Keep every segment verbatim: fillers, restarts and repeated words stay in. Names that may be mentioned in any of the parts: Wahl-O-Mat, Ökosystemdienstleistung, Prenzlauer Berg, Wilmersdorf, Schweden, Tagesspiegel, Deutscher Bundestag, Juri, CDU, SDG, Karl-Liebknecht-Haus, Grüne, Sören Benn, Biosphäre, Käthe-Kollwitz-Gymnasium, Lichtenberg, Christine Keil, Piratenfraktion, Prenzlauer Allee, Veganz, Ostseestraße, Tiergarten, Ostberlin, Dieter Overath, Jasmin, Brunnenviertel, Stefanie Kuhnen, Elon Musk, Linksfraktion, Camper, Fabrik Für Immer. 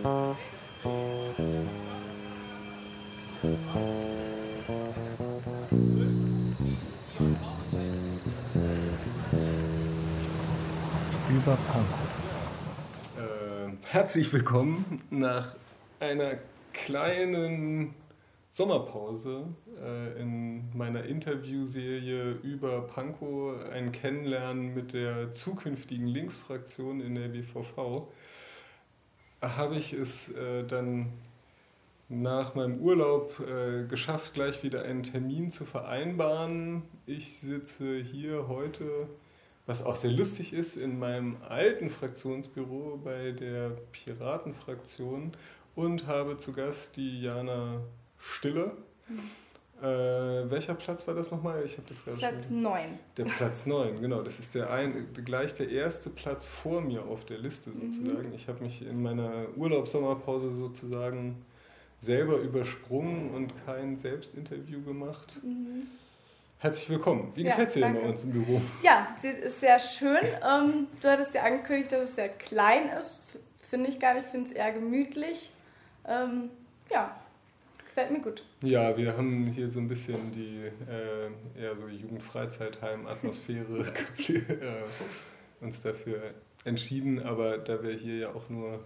Über Pankow. Äh, herzlich willkommen nach einer kleinen Sommerpause äh, in meiner Interviewserie über Pankow, ein Kennenlernen mit der zukünftigen Linksfraktion in der B V V, habe ich es äh, dann nach meinem Urlaub äh, geschafft, gleich wieder einen Termin zu vereinbaren. Ich sitze hier heute, was auch sehr lustig ist, in meinem alten Fraktionsbüro bei der Piratenfraktion und habe zu Gast die Jaana Stiller. Mhm. Äh, welcher Platz war das nochmal? Ich habe das gerade schon. Platz neun. Der Platz neun, genau. Das ist der ein, gleich der erste Platz vor mir auf der Liste sozusagen. Mhm. Ich habe mich in meiner Urlaubssommerpause sozusagen selber übersprungen und kein Selbstinterview gemacht. Mhm. Herzlich willkommen. Wie gefällt es dir bei uns im Büro? Ja, sie ist sehr schön. Ähm, du hattest ja angekündigt, dass es sehr klein ist. Finde ich gar nicht. Ich finde es eher gemütlich. Ähm, ja. Fällt mir gut. Ja, wir haben hier so ein bisschen die äh, eher so Jugendfreizeitheim-Atmosphäre äh, uns dafür entschieden, aber da wir hier ja auch nur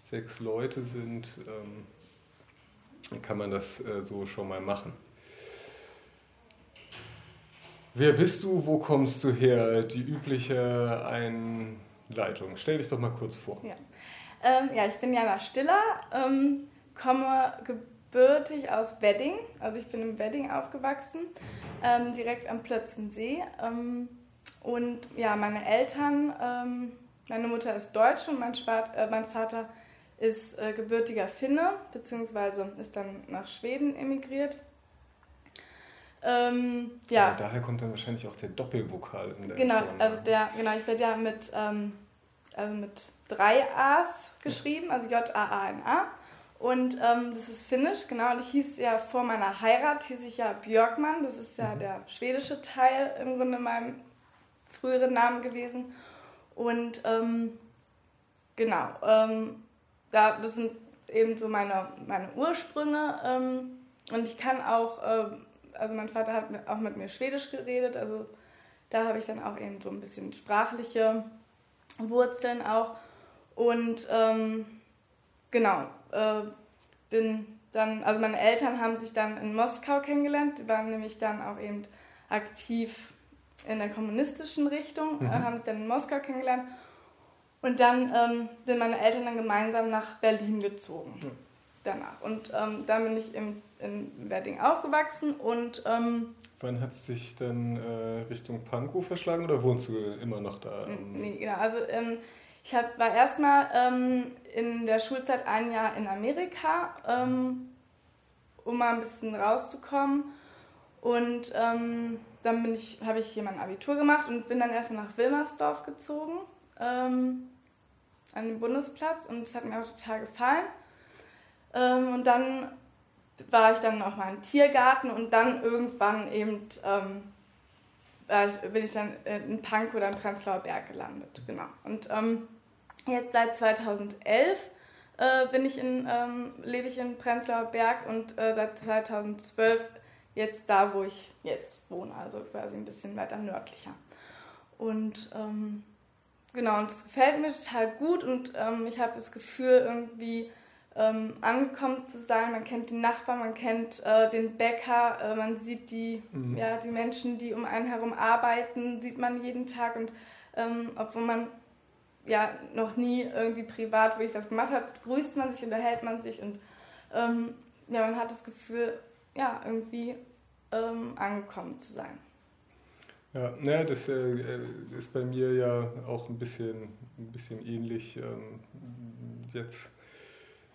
sechs Leute sind, ähm, kann man das äh, so schon mal machen. Wer bist du? Wo kommst du her? Die übliche Einleitung. Stell dich doch mal kurz vor. Ja, ähm, ja ich bin Jaana Stiller, ähm, komme ge- Gebürtig aus Wedding, also ich bin in Wedding aufgewachsen, ähm, direkt am Plötzensee. Ähm, und ja, meine Eltern, ähm, meine Mutter ist Deutsch und mein, Schwart, äh, mein Vater ist äh, gebürtiger Finne, beziehungsweise ist dann nach Schweden emigriert. Ähm, ja. Ja, daher kommt dann wahrscheinlich auch der Doppelvokal in der Genau, Form. also der, genau, ich werde ja mit, ähm, also mit drei A's geschrieben, also J-A-A-N-A. Und ähm, das ist finnisch, genau, und ich hieß ja vor meiner Heirat, hieß ich ja Björkmann, das ist ja der schwedische Teil im Grunde meinem früheren Namen gewesen. Und ähm, genau, ähm, da, das sind eben so meine, meine Ursprünge ähm, und ich kann auch, ähm, also mein Vater hat auch mit mir Schwedisch geredet, also da habe ich dann auch eben so ein bisschen sprachliche Wurzeln auch und ähm, genau. Bin dann, also meine Eltern haben sich dann in Moskau kennengelernt, die waren nämlich dann auch eben aktiv in der kommunistischen Richtung, mhm. haben sich dann in Moskau kennengelernt und dann ähm, sind meine Eltern dann gemeinsam nach Berlin gezogen mhm. danach und ähm, dann bin ich im, in Wedding aufgewachsen und ähm, wann hat es dich dann äh, Richtung Pankow verschlagen oder wohnst du immer noch da? Nee, genau, also ähm, Ich hab, war erstmal ähm, in der Schulzeit ein Jahr in Amerika, ähm, um mal ein bisschen rauszukommen. Und ähm, dann bin ich, habe ich hier mein Abitur gemacht und bin dann erstmal nach Wilmersdorf gezogen, ähm, an den Bundesplatz. Und das hat mir auch total gefallen. Ähm, und dann war ich dann auch mal im Tiergarten und dann irgendwann eben ähm, bin ich dann in Pankow oder in Prenzlauer Berg gelandet, genau. Und ähm, jetzt seit zweitausendelf äh, bin ich in, ähm, lebe ich in Prenzlauer Berg und äh, seit zweitausendzwölf jetzt da, wo ich jetzt wohne, also quasi ein bisschen weiter nördlicher. Und ähm, genau, und es gefällt mir total gut und ähm, ich habe das Gefühl, irgendwie ähm, angekommen zu sein. Man kennt die Nachbarn, man kennt äh, den Bäcker, äh, man sieht die, mhm. ja, die Menschen, die um einen herum arbeiten, sieht man jeden Tag. Und ähm, obwohl man ja noch nie irgendwie privat wirklich was gemacht hat, grüßt man sich, unterhält man sich und ähm, ja, man hat das Gefühl, ja, irgendwie ähm, angekommen zu sein. Ja, naja, das äh, ist bei mir ja auch ein bisschen, ein bisschen ähnlich ähm, jetzt.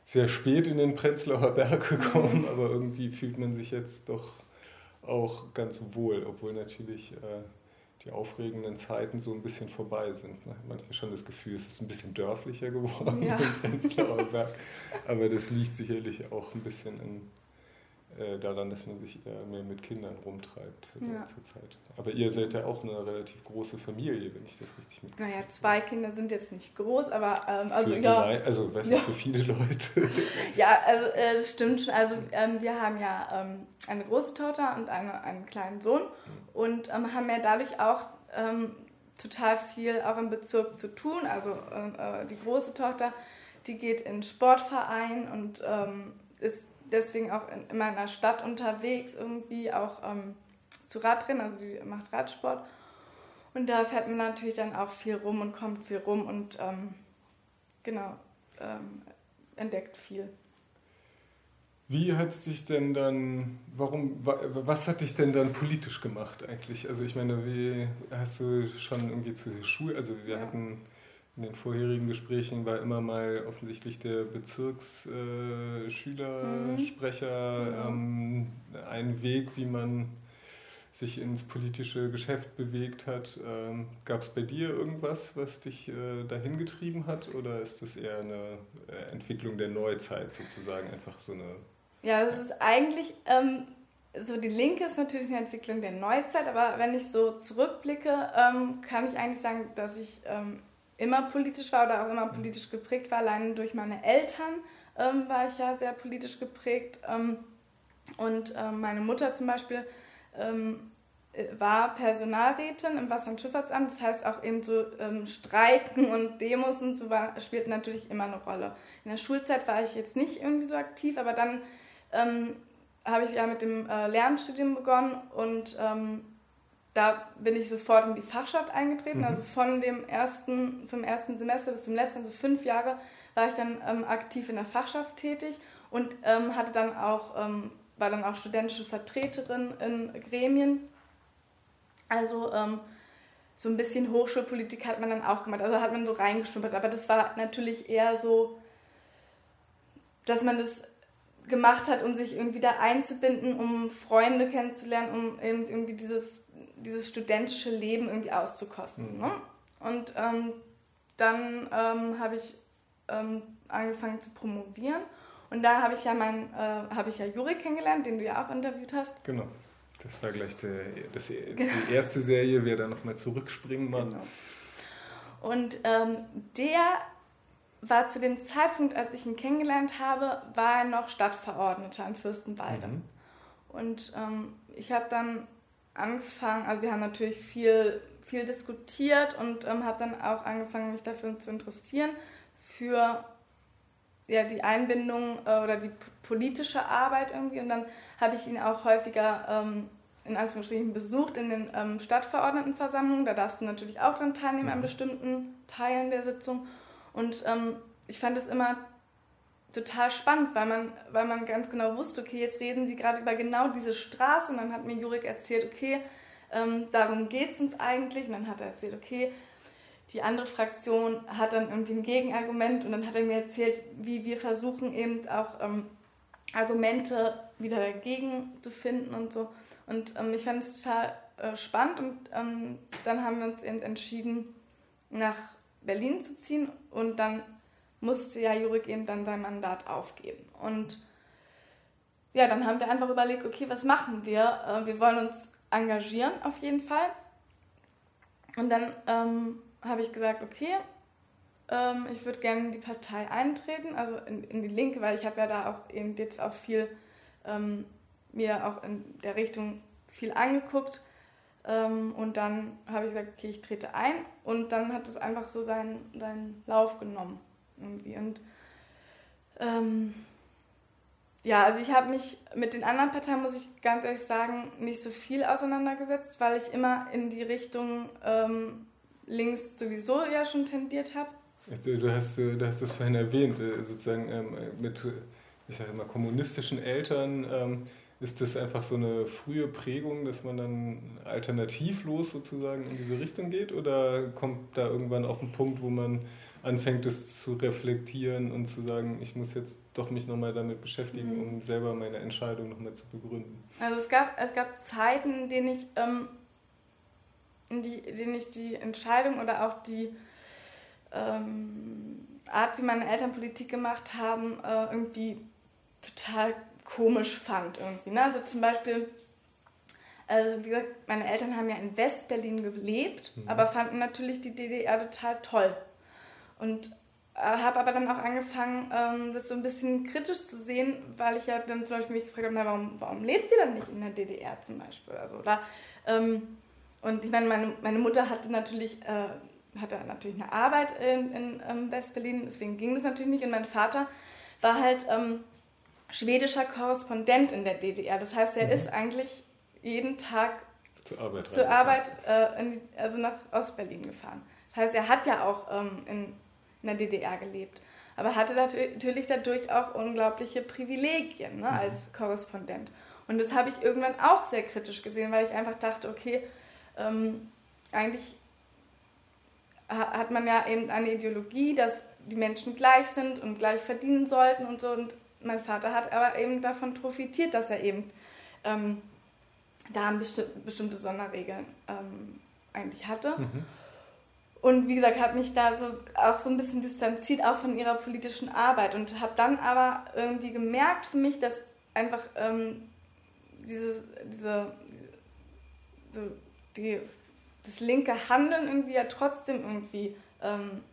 Sehr spät in den Prenzlauer Berg gekommen, aber irgendwie fühlt man sich jetzt doch auch ganz wohl, obwohl natürlich äh, die aufregenden Zeiten so ein bisschen vorbei sind. Man hat manchmal schon das Gefühl, es ist ein bisschen dörflicher geworden ja. in Prenzlauer Berg, aber das liegt sicherlich auch ein bisschen in, äh, daran, dass man sich äh, mehr mit Kindern rumtreibt äh, ja. zurzeit. Aber ihr seid ja auch eine relativ große Familie, wenn ich das richtig mitbekomme. Naja, zwei Kinder sind jetzt nicht groß, aber ähm, also für ja. Drei, also weiß nicht, ja. für viele Leute. Ja, also äh, stimmt schon. Also ähm, wir haben ja ähm, eine große Tochter und eine, einen kleinen Sohn und ähm, haben ja dadurch auch ähm, total viel auch im Bezirk zu tun. Also äh, die große Tochter, die geht in Sportverein und ähm, ist deswegen auch in, immer in der Stadt unterwegs, irgendwie auch ähm, zu Radrennen, also die macht Radsport. Und da fährt man natürlich dann auch viel rum und kommt viel rum und ähm, genau, ähm, entdeckt viel. Wie hat es dich denn dann, warum, was hat dich denn dann politisch gemacht eigentlich? Also ich meine, wie hast du schon irgendwie zu der Schule, also wir ja. hatten in den vorherigen Gesprächen war immer mal offensichtlich der Bezirksschülersprecher äh, mhm. ähm, ein Weg, wie man sich ins politische Geschäft bewegt hat. Ähm, gab es bei dir irgendwas, was dich äh, dahin getrieben hat? Oder ist das eher eine Entwicklung der Neuzeit sozusagen, einfach so eine... Ja, das ist eigentlich, ähm, so die Linke ist natürlich eine Entwicklung der Neuzeit, aber wenn ich so zurückblicke, ähm, kann ich eigentlich sagen, dass ich... Ähm, immer politisch war oder auch immer politisch geprägt war, alleine durch meine Eltern ähm, war ich ja sehr politisch geprägt ähm, und ähm, meine Mutter zum Beispiel ähm, war Personalrätin im Wasser- und Schifffahrtsamt, das heißt auch eben so ähm, Streiken und Demos und so war, spielt natürlich immer eine Rolle. In der Schulzeit war ich jetzt nicht irgendwie so aktiv, aber dann ähm, habe ich ja mit dem äh, Lehramtsstudium begonnen und ähm, da bin ich sofort in die Fachschaft eingetreten, mhm. also von dem ersten, vom ersten Semester bis zum letzten, also fünf Jahre, war ich dann ähm, aktiv in der Fachschaft tätig und ähm, hatte dann auch, ähm, war dann auch studentische Vertreterin in Gremien. Also ähm, so ein bisschen Hochschulpolitik hat man dann auch gemacht, also hat man so reingeschnuppert, aber das war natürlich eher so, dass man das gemacht hat, um sich irgendwie da einzubinden, um Freunde kennenzulernen, um eben irgendwie dieses dieses studentische Leben irgendwie auszukosten. Mhm. Ne? Und ähm, dann ähm, habe ich ähm, angefangen zu promovieren und da habe ich ja meinen, äh, habe ich ja Juri kennengelernt, den du ja auch interviewt hast. Genau, das war gleich die, das, genau. die erste Serie, wer da nochmal zurückspringen war. Genau. Und ähm, der war zu dem Zeitpunkt, als ich ihn kennengelernt habe, war er noch Stadtverordneter in Fürstenwalde. Mhm. Und ähm, ich habe dann angefangen, also wir haben natürlich viel, viel diskutiert und ähm, habe dann auch angefangen, mich dafür zu interessieren, für ja, die Einbindung äh, oder die p- politische Arbeit irgendwie. Und dann habe ich ihn auch häufiger ähm, in Anführungsstrichen besucht in den ähm, Stadtverordnetenversammlungen. Da darfst du natürlich auch dran teilnehmen, an bestimmten Teilen der Sitzung. Und ähm, ich fand es immer total spannend, weil man, weil man ganz genau wusste, okay, jetzt reden sie gerade über genau diese Straße und dann hat mir Jurek erzählt, okay, ähm, darum geht es uns eigentlich und dann hat er erzählt, okay, die andere Fraktion hat dann irgendwie ein Gegenargument und dann hat er mir erzählt, wie wir versuchen eben auch ähm, Argumente wieder dagegen zu finden und so und ähm, ich fand es total äh, spannend und ähm, dann haben wir uns eben entschieden, nach Berlin zu ziehen und dann musste ja Jurek eben dann sein Mandat aufgeben. Und ja, dann haben wir einfach überlegt, okay, was machen wir? Wir wollen uns engagieren auf jeden Fall. Und dann ähm, habe ich gesagt, okay, ähm, ich würde gerne in die Partei eintreten, also in, in die Linke, weil ich habe ja da auch eben jetzt auch viel ähm, mir auch in der Richtung viel angeguckt. Ähm, und dann habe ich gesagt, okay, ich trete ein. Und dann hat es einfach so seinen, seinen Lauf genommen. Irgendwie. Und ähm, ja, also ich habe mich mit den anderen Parteien, muss ich ganz ehrlich sagen, nicht so viel auseinandergesetzt, weil ich immer in die Richtung ähm, links sowieso ja schon tendiert habe. Du hast, du hast das vorhin erwähnt, sozusagen ähm, mit, ich sage immer, kommunistischen Eltern ähm, ist das einfach so eine frühe Prägung, dass man dann alternativlos sozusagen in diese Richtung geht oder kommt da irgendwann auch ein Punkt, wo man anfängt es zu reflektieren und zu sagen, ich muss jetzt doch mich nochmal damit beschäftigen, mhm. um selber meine Entscheidung nochmal zu begründen. Also es gab, es gab Zeiten, in denen ich, ähm, in die, in denen ich die Entscheidung oder auch die ähm, Art, wie meine Eltern Politik gemacht haben, äh, irgendwie total komisch fand irgendwie. Ne? Also zum Beispiel, also wie gesagt, meine Eltern haben ja in Westberlin gelebt, mhm. aber fanden natürlich die D D R total toll. Und äh, habe aber dann auch angefangen, ähm, das so ein bisschen kritisch zu sehen, weil ich ja dann zum Beispiel mich gefragt habe, na, warum, warum lebt ihr dann nicht in der D D R zum Beispiel? Also, oder, ähm, und ich meine, meine, meine Mutter hatte natürlich... Äh, hatte natürlich eine Arbeit in, in ähm, Westberlin, deswegen ging das natürlich nicht. Und mein Vater war halt ähm, schwedischer Korrespondent in der D D R. Das heißt, er mhm. ist eigentlich jeden Tag zur Arbeit, zur Arbeit äh, in, also nach Ostberlin gefahren. Das heißt, er hat ja auch ähm, in, in der D D R gelebt, aber hatte natürlich dadurch auch unglaubliche Privilegien, ne, mhm. als Korrespondent. Und das habe ich irgendwann auch sehr kritisch gesehen, weil ich einfach dachte, okay, ähm, eigentlich... hat man ja eben eine Ideologie, dass die Menschen gleich sind und gleich verdienen sollten und so. Und mein Vater hat aber eben davon profitiert, dass er eben ähm, da besti- bestimmte Sonderregeln ähm, eigentlich hatte. Mhm. Und wie gesagt, habe mich da so auch so ein bisschen distanziert, auch von ihrer politischen Arbeit. Und habe dann aber irgendwie gemerkt für mich, dass einfach ähm, dieses, diese, so die... das linke Handeln irgendwie ja trotzdem irgendwie ähm,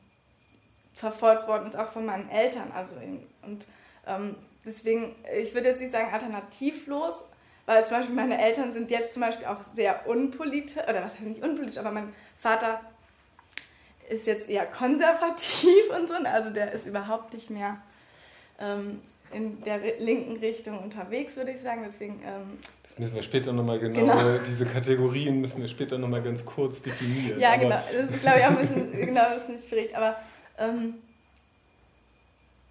verfolgt worden ist, auch von meinen Eltern. Also eben. Und ähm, deswegen, ich würde jetzt nicht sagen alternativlos, weil zum Beispiel meine Eltern sind jetzt zum Beispiel auch sehr unpolitisch, oder was heißt nicht unpolitisch, aber mein Vater ist jetzt eher konservativ und so, also der ist überhaupt nicht mehr ähm, in der linken Richtung unterwegs, würde ich sagen, deswegen... Ähm, das müssen wir später nochmal genau, genau, diese Kategorien müssen wir später nochmal ganz kurz definieren. Ja, aber genau, das ist, glaube ich, auch ein bisschen, genau, das ist nicht schwierig, aber ähm,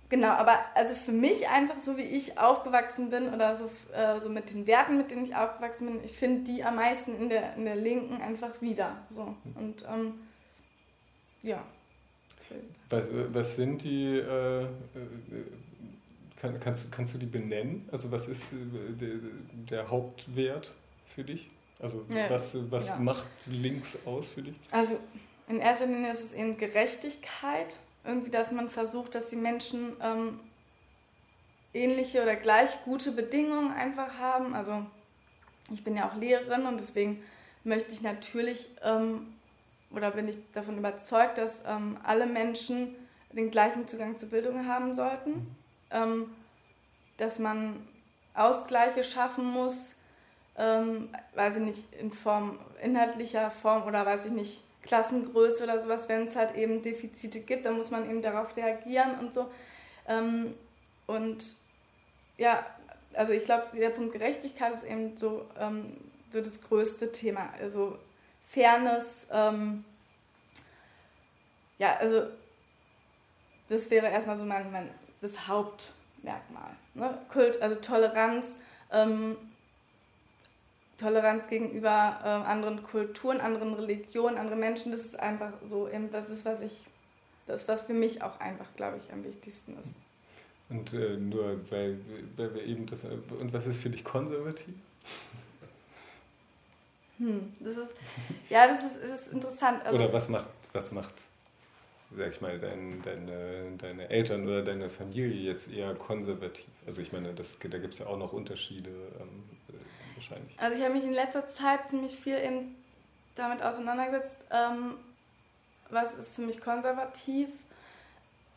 genau, aber also für mich einfach, so wie ich aufgewachsen bin oder so, äh, so mit den Werten, mit denen ich aufgewachsen bin, ich finde die am meisten in der, in der Linken einfach wieder, so, und ähm, ja. Was, was sind die... Äh, äh, Kann, kannst, kannst du die benennen? Also was ist der, der Hauptwert für dich? Also ja, was, was ja. macht links aus für dich? Also in erster Linie ist es eben Gerechtigkeit. Irgendwie, dass man versucht, dass die Menschen ähm, ähnliche oder gleich gute Bedingungen einfach haben. Also ich bin ja auch Lehrerin und deswegen möchte ich natürlich ähm, oder bin ich davon überzeugt, dass ähm, alle Menschen den gleichen Zugang zur Bildung haben sollten. Mhm. Ähm, dass man Ausgleiche schaffen muss, ähm, weiß ich nicht, in Form, inhaltlicher Form oder weiß ich nicht, Klassengröße oder sowas, wenn es halt eben Defizite gibt, dann muss man eben darauf reagieren und so. Ähm, und ja, also ich glaube, der Punkt Gerechtigkeit ist eben so, ähm, so das größte Thema. Also Fairness, ähm, ja, also das wäre erstmal so mein, mein das Hauptmerkmal. Ne? Kult, also Toleranz, ähm, Toleranz gegenüber äh, anderen Kulturen, anderen Religionen, anderen Menschen, das ist einfach so, eben, das ist, was ich, das, was für mich auch einfach, glaube ich, am wichtigsten ist. Und äh, nur, weil, weil wir eben das, und was ist für dich konservativ? Hm, das ist, ja, das ist, das ist interessant. Also, oder was macht, was macht sag ich mal, dein, deine, deine Eltern oder deine Familie jetzt eher konservativ? Also ich meine, das, da gibt es ja auch noch Unterschiede ähm, wahrscheinlich. Also ich habe mich in letzter Zeit ziemlich viel eben damit auseinandergesetzt, ähm, was ist für mich konservativ,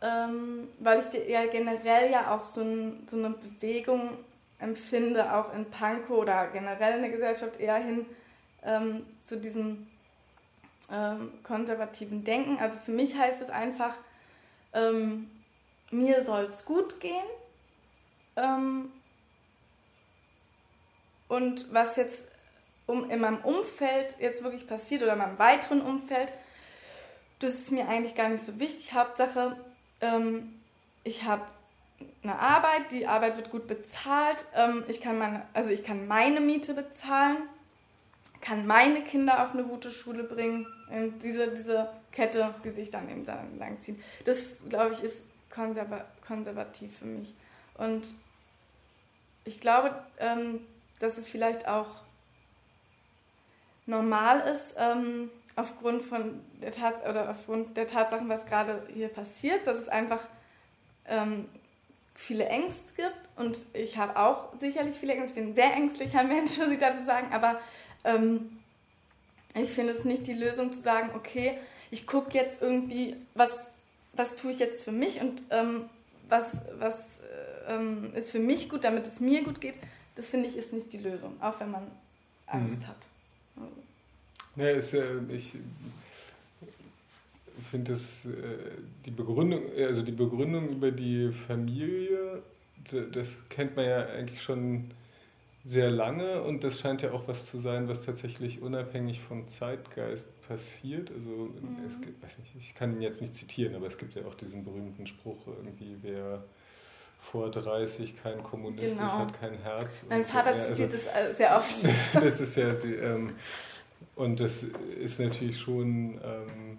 ähm, weil ich ja generell ja auch so, ein, so eine Bewegung empfinde, auch in Pankow oder generell in der Gesellschaft eher hin ähm, zu diesem... Ähm, konservativen Denken. Also für mich heißt es einfach, ähm, mir soll's gut gehen. Ähm, und was jetzt um, in meinem Umfeld jetzt wirklich passiert oder in meinem weiteren Umfeld, das ist mir eigentlich gar nicht so wichtig. Hauptsache, ähm, ich habe eine Arbeit, die Arbeit wird gut bezahlt, ähm, ich kann meine, also ich kann meine Miete bezahlen, kann meine Kinder auf eine gute Schule bringen. Und diese, diese Kette, die sich dann eben da langzieht. Das, glaube ich, ist konserva- konservativ für mich. Und ich glaube, ähm, dass es vielleicht auch normal ist, ähm, aufgrund von der Tats- oder aufgrund der Tatsachen, was gerade hier passiert, dass es einfach ähm, viele Ängste gibt und ich habe auch sicherlich viele Ängste. Ich bin ein sehr ängstlicher Mensch, muss ich dazu sagen, aber ähm, ich finde es nicht die Lösung zu sagen, okay, ich gucke jetzt irgendwie, was, was tue ich jetzt für mich und ähm, was, was ähm, ist für mich gut, damit es mir gut geht. Das finde ich ist nicht die Lösung, auch wenn man Angst mhm. hat. Ja, ist, äh, ich finde das äh, die Begründung, also die Begründung über die Familie, das kennt man ja eigentlich schon sehr lange und das scheint ja auch was zu sein, was tatsächlich unabhängig vom Zeitgeist passiert. Also mhm. es gibt, weiß nicht, ich kann ihn jetzt nicht zitieren, aber es gibt ja auch diesen berühmten Spruch irgendwie, wer vor dreißig kein Kommunist genau. ist, hat kein Herz. Mein und, Vater ja, zitiert also, das sehr oft. Das ist ja die, ähm, und das ist natürlich schon, ähm,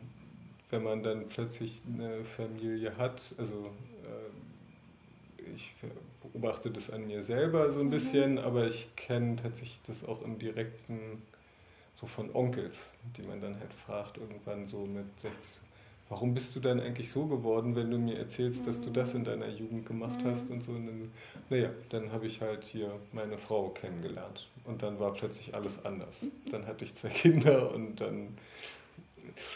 wenn man dann plötzlich eine Familie hat, also äh, ich beobachte das an mir selber so ein mhm. bisschen, aber ich kenne tatsächlich das auch im direkten, so von Onkels, die man dann halt fragt, irgendwann so mit sechzehn, warum bist du dann eigentlich so geworden, wenn du mir erzählst, mhm. dass du das in deiner Jugend gemacht mhm. hast und so. Und dann, naja, dann habe ich halt hier meine Frau kennengelernt und dann war plötzlich alles anders. Dann hatte ich zwei Kinder und dann...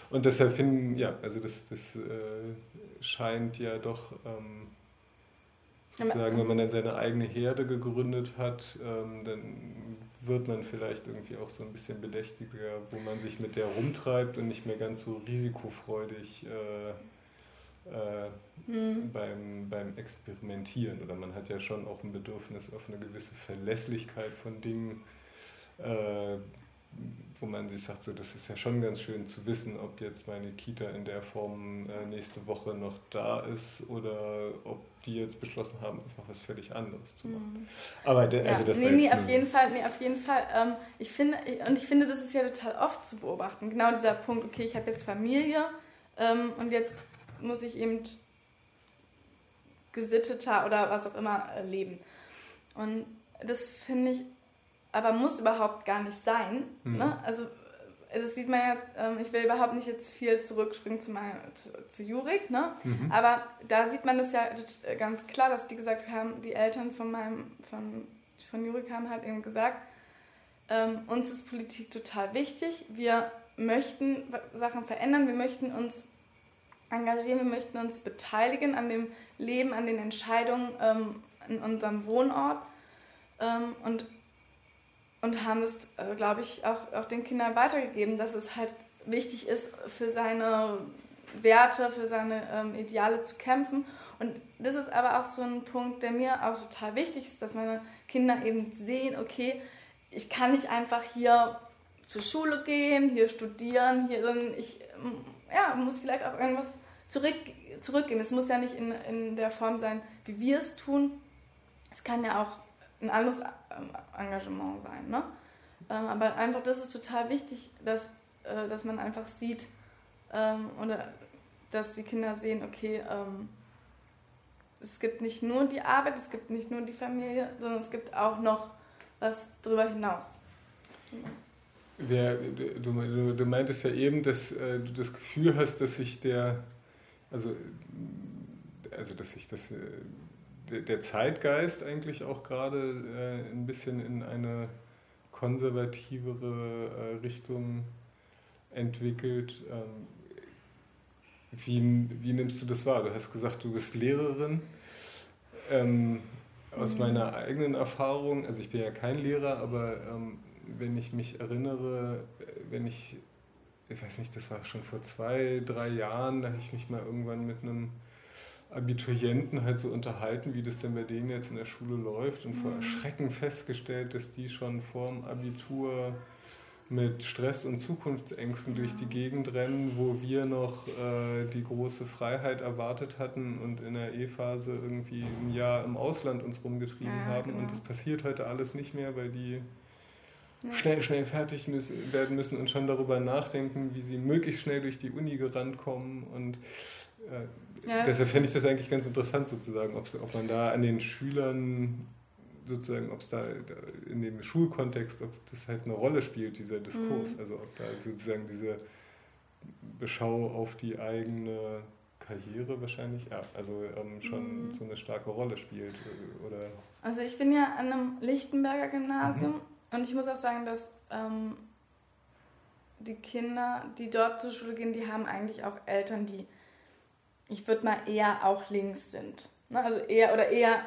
Und deshalb finden, ja, also das, das äh, scheint ja doch, ähm, sozusagen, wenn man dann seine eigene Herde gegründet hat, ähm, dann... wird man vielleicht irgendwie auch so ein bisschen bedächtiger, wo man sich mit der rumtreibt und nicht mehr ganz so risikofreudig äh, äh, mhm. beim, beim Experimentieren. Oder man hat ja schon auch ein Bedürfnis auf eine gewisse Verlässlichkeit von Dingen, äh, wo man sich sagt, so, das ist ja schon ganz schön zu wissen, ob jetzt meine Kita in der Form äh, nächste Woche noch da ist oder ob die jetzt beschlossen haben, einfach was völlig anderes zu machen. Mhm. Aber de- ja. also das nee, war nee, auf jeden Fall, nee, auf jeden Fall. Ähm, ich finde, und ich finde, das ist ja total oft zu beobachten. Genau dieser Punkt, okay, ich habe jetzt Familie ähm, und jetzt muss ich eben gesitteter oder was auch immer äh, leben. Und das finde ich aber muss überhaupt gar nicht sein. Mhm. Ne? Also das sieht man ja, ähm, ich will überhaupt nicht jetzt viel zurückspringen zu, meiner, zu, zu Jurik, ne? Mhm. Aber da sieht man das ja ganz klar, dass die gesagt haben, die Eltern von meinem von, von Jurik haben halt eben gesagt, ähm, uns ist Politik total wichtig, wir möchten Sachen verändern, wir möchten uns engagieren, wir möchten uns beteiligen an dem Leben, an den Entscheidungen ähm, in unserem Wohnort ähm, und Und haben es, glaube ich, auch, auch den Kindern weitergegeben, dass es halt wichtig ist, für seine Werte, für seine ähm, Ideale zu kämpfen. Und das ist aber auch so ein Punkt, der mir auch total wichtig ist, dass meine Kinder eben sehen, okay, ich kann nicht einfach hier zur Schule gehen, hier studieren, hier, sondern ich ja, muss vielleicht auch irgendwas zurück, zurückgeben. Es muss ja nicht in, in der Form sein, wie wir es tun. Es kann ja auch ein anderes Engagement sein, ne? Aber einfach, das ist total wichtig, dass, dass man einfach sieht oder dass die Kinder sehen, okay, es gibt nicht nur die Arbeit, es gibt nicht nur die Familie, sondern es gibt auch noch was drüber hinaus. Ja, du, du meintest ja eben, dass du das Gefühl hast, dass sich der, also, also dass sich das... der Zeitgeist eigentlich auch gerade äh, ein bisschen in eine konservativere äh, Richtung entwickelt. Ähm, wie, wie nimmst du das wahr? Du hast gesagt, du bist Lehrerin. Ähm, aus mhm. meiner eigenen Erfahrung, also ich bin ja kein Lehrer, aber ähm, wenn ich mich erinnere, wenn ich, ich weiß nicht, das war schon vor zwei, drei Jahren, da habe ich mich mal irgendwann mit einem Abiturienten halt so unterhalten, wie das denn bei denen jetzt in der Schule läuft und vor Erschrecken festgestellt, dass die schon vorm Abitur mit Stress und Zukunftsängsten durch die Gegend rennen, wo wir noch äh, die große Freiheit erwartet hatten und in der E-Phase irgendwie ein Jahr im Ausland uns rumgetrieben ja, haben genau. und das passiert heute alles nicht mehr, weil die ja. schnell, schnell fertig müssen, werden müssen und schon darüber nachdenken, wie sie möglichst schnell durch die Uni gerannt kommen und äh, ja. Deshalb fände ich das eigentlich ganz interessant sozusagen, ob man da an den Schülern sozusagen, ob es da in dem Schulkontext, ob das halt eine Rolle spielt, dieser Diskurs, mhm. also ob da sozusagen diese Beschau auf die eigene Karriere wahrscheinlich, ja, also ähm, schon mhm. so eine starke Rolle spielt, oder? Also ich bin ja an einem Lichtenberger Gymnasium mhm. und ich muss auch sagen, dass ähm, die Kinder, die dort zur Schule gehen, die haben eigentlich auch Eltern, die, ich würde mal eher auch links sind, ne? Also eher oder eher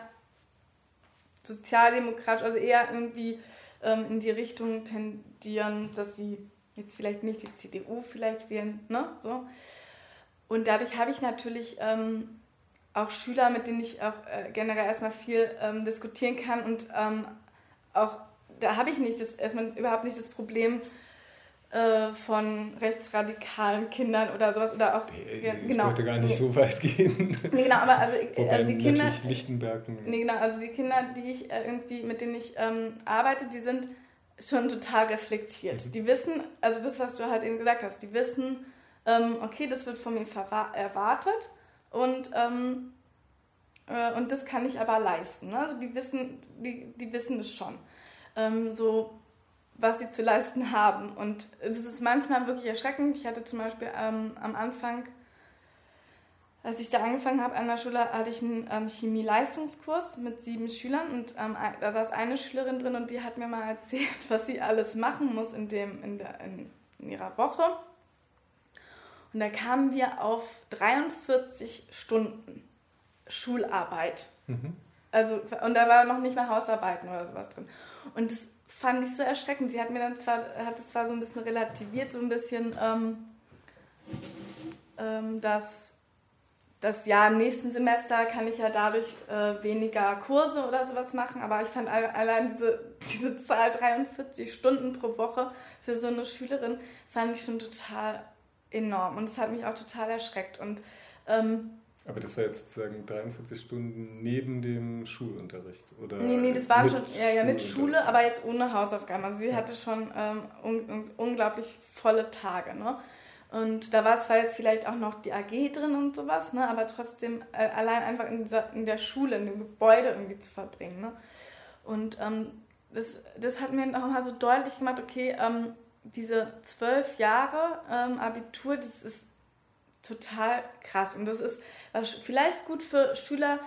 sozialdemokratisch, also eher irgendwie ähm, in die Richtung tendieren, dass sie jetzt vielleicht nicht die C D U vielleicht wählen, ne, so. Und dadurch habe ich natürlich ähm, auch Schüler, mit denen ich auch äh, generell erstmal viel ähm, diskutieren kann und ähm, auch, da habe ich nicht das, erstmal überhaupt nicht das Problem äh, von rechtsradikalen Kindern oder sowas, oder auch, ich ja, genau. wollte gar nicht nee. so weit gehen. Nee, genau, aber also, ich, also die Kinder, Lichtenberg, nee, genau, also die Kinder, die ich äh, irgendwie, mit denen ich ähm, arbeite, die sind schon total reflektiert. Mhm. Die wissen, also das, was du halt eben gesagt hast, die wissen, ähm, okay, das wird von mir verwa- erwartet und, ähm, äh, und das kann ich aber leisten. Ne? Also die wissen, die, die wissen das schon, ähm, so was sie zu leisten haben. Und das ist manchmal wirklich erschreckend. Ich hatte zum Beispiel ähm, am Anfang, als ich da angefangen habe an der Schule, hatte ich einen ähm, Chemie-Leistungskurs mit sieben Schülern und ähm, da saß eine Schülerin drin und die hat mir mal erzählt, was sie alles machen muss in, dem, in, der, in, in ihrer Woche. Und da kamen wir auf dreiundvierzig Stunden Schularbeit. Mhm. Also, und da war noch nicht mal Hausarbeiten oder sowas drin. Und das fand ich so erschreckend. Sie hat mir dann zwar, hat es zwar so ein bisschen relativiert, so ein bisschen, ähm, ähm, dass... Das ja, im nächsten Semester kann ich ja dadurch äh, weniger Kurse oder sowas machen, aber ich fand allein diese, diese Zahl dreiundvierzig Stunden pro Woche für so eine Schülerin, fand ich schon total enorm und das hat mich auch total erschreckt. Und, ähm, aber das war jetzt sozusagen dreiundvierzig Stunden neben dem Schulunterricht? Oder nee, nee, das war schon ja, ja, mit Schule, aber jetzt ohne Hausaufgaben. Also sie ja. hatte schon ähm, un- un- unglaublich volle Tage, ne? Und da war zwar jetzt vielleicht auch noch die A G drin und sowas, ne, aber trotzdem äh, allein einfach in, dieser, in der Schule, in dem Gebäude irgendwie zu verbringen. Ne? Und ähm, das, das hat mir noch mal so deutlich gemacht, okay, ähm, diese zwölf Jahre ähm, Abitur, das ist total krass. Und das ist vielleicht gut für Schüler,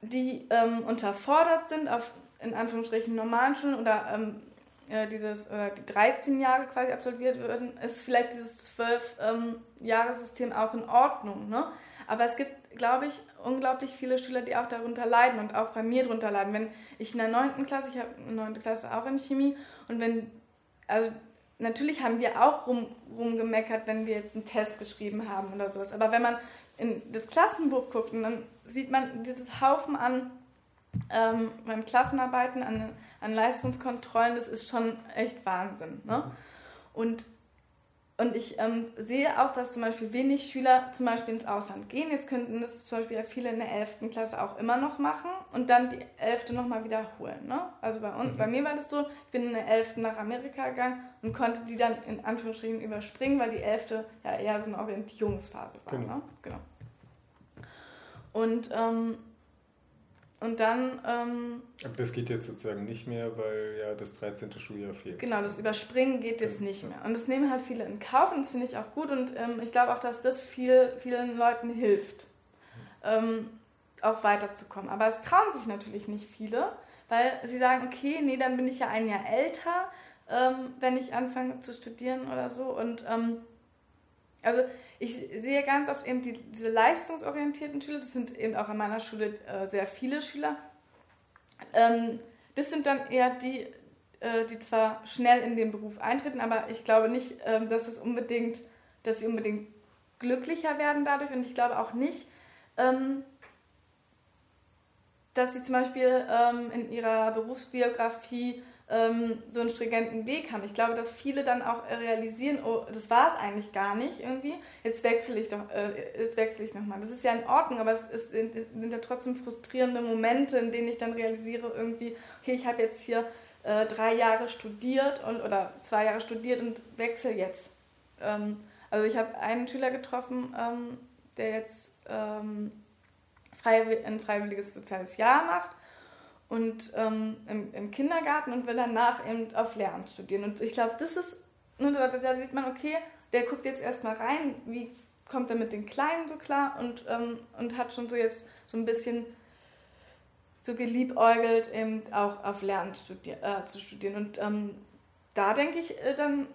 die ähm, unterfordert sind auf, in Anführungsstrichen, normalen Schulen oder ähm, dieses, äh, die dreizehn Jahre quasi absolviert werden, ist vielleicht dieses zwölf-Jahres-System ähm, auch in Ordnung. Ne? Aber es gibt, glaube ich, unglaublich viele Schüler, die auch darunter leiden und auch bei mir darunter leiden. Wenn ich in der neunten Klasse, ich habe eine neunte Klasse auch in Chemie, und wenn, also natürlich haben wir auch rum, rumgemeckert, wenn wir jetzt einen Test geschrieben haben oder sowas. Aber wenn man in das Klassenbuch guckt, und dann sieht man dieses Haufen an ähm, an Klassenarbeiten, an an Leistungskontrollen, das ist schon echt Wahnsinn. Ne? Und, und ich ähm, sehe auch, dass zum Beispiel wenig Schüler zum Beispiel ins Ausland gehen. Jetzt könnten das zum Beispiel ja viele in der elften Klasse auch immer noch machen und dann die elfte nochmal wiederholen. Ne? Also bei uns, mhm. bei mir war das so, ich bin in der elften nach Amerika gegangen und konnte die dann in Anführungsstrichen überspringen, weil die elfte ja eher so eine Orientierungsphase war. Genau. Ne? Genau. Und ähm, Und dann... Ähm, aber das geht jetzt sozusagen nicht mehr, weil ja das dreizehnte Schuljahr fehlt. Genau, das Überspringen geht jetzt ja, nicht ja. mehr. Und das nehmen halt viele in Kauf und das finde ich auch gut. Und ähm, ich glaube auch, dass das viel, vielen Leuten hilft, ähm, auch weiterzukommen. Aber es trauen sich natürlich nicht viele, weil sie sagen, okay, nee, dann bin ich ja ein Jahr älter, ähm, wenn ich anfange zu studieren oder so. Und ähm, also... Ich sehe ganz oft eben die, diese leistungsorientierten Schüler, das sind eben auch an meiner Schule äh, sehr viele Schüler, ähm, das sind dann eher die, äh, die zwar schnell in den Beruf eintreten, aber ich glaube nicht, äh, dass, es unbedingt, dass sie unbedingt glücklicher werden dadurch, und ich glaube auch nicht, ähm, dass sie zum Beispiel ähm, in ihrer Berufsbiografie so einen stringenten Weg haben. Ich glaube, dass viele dann auch realisieren, oh, das war es eigentlich gar nicht irgendwie, jetzt wechsle ich doch, äh, jetzt wechsle ich nochmal. Das ist ja in Ordnung, aber es ist, sind ja trotzdem frustrierende Momente, in denen ich dann realisiere irgendwie, okay, ich habe jetzt hier äh, drei Jahre studiert und oder zwei Jahre studiert und wechsle jetzt. Ähm, also ich habe einen Schüler getroffen, ähm, der jetzt ähm, freiwill- ein freiwilliges soziales Jahr macht, und ähm, im, im Kindergarten, und will danach eben auf Lehramt studieren. Und ich glaube, das ist, da sieht man, okay, der guckt jetzt erstmal rein, wie kommt dann mit den Kleinen so klar und, ähm, und hat schon so jetzt so ein bisschen so geliebäugelt, eben auch auf Lernen studier- äh, zu studieren. Und ähm, da denke ich, äh, dann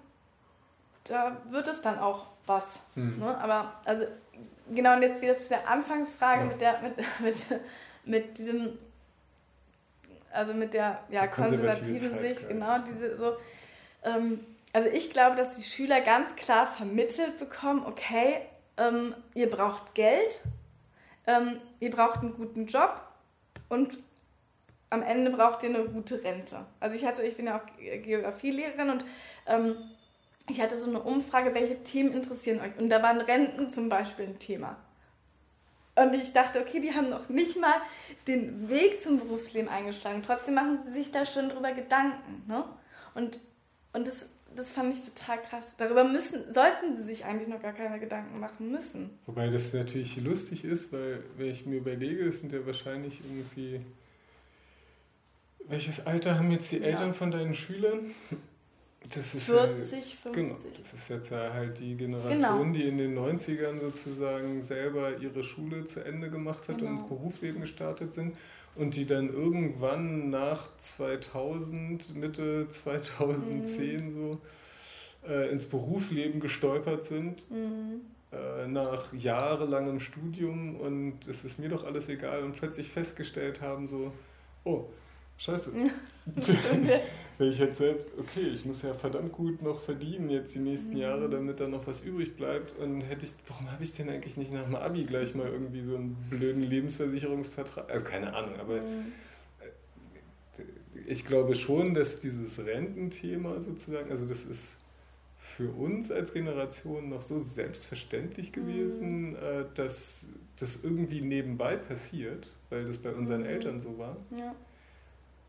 da wird es dann auch was. Hm. Ne? Aber also genau, und jetzt wieder zu der Anfangsfrage ja. mit der mit, mit, mit diesem, also mit der, ja, der konservativen konservative Sicht, genau, diese so. Ähm, also ich glaube, dass die Schüler ganz klar vermittelt bekommen, okay, ähm, ihr braucht Geld, ähm, ihr braucht einen guten Job und am Ende braucht ihr eine gute Rente. Also ich hatte, ich bin ja auch Geografielehrerin und ähm, ich hatte so eine Umfrage, welche Themen interessieren euch? Und da waren Renten zum Beispiel ein Thema. Und ich dachte, okay, die haben noch nicht mal den Weg zum Berufsleben eingeschlagen. Trotzdem machen sie sich da schon drüber Gedanken. Ne? Und, und das, das fand ich total krass. Darüber müssen, sollten sie sich eigentlich noch gar keine Gedanken machen müssen. Wobei das natürlich lustig ist, weil wenn ich mir überlege, das sind ja wahrscheinlich irgendwie... Welches Alter haben jetzt die Eltern ja. von deinen Schülern? Das ist vierzig, fünfzig. Ja, genau, das ist jetzt ja halt die Generation, genau. die in den neunzigern sozusagen selber ihre Schule zu Ende gemacht hat genau. und ins Berufsleben gestartet sind und die dann irgendwann nach zweitausend, Mitte zweitausendzehn mhm. so äh, ins Berufsleben gestolpert sind, mhm. äh, nach jahrelangem Studium und es ist mir doch alles egal und plötzlich festgestellt haben so, oh, scheiße. Wenn ich jetzt selbst, okay, ich muss ja verdammt gut noch verdienen jetzt die nächsten mhm. Jahre, damit da noch was übrig bleibt. Und hätte ich, warum habe ich denn eigentlich nicht nach dem Abi gleich mal irgendwie so einen blöden Lebensversicherungsvertrag? Also keine Ahnung, aber mhm. ich glaube schon, dass dieses Rententhema sozusagen, also das ist für uns als Generation noch so selbstverständlich gewesen, mhm. dass das irgendwie nebenbei passiert, weil das bei unseren mhm. Eltern so war. Ja.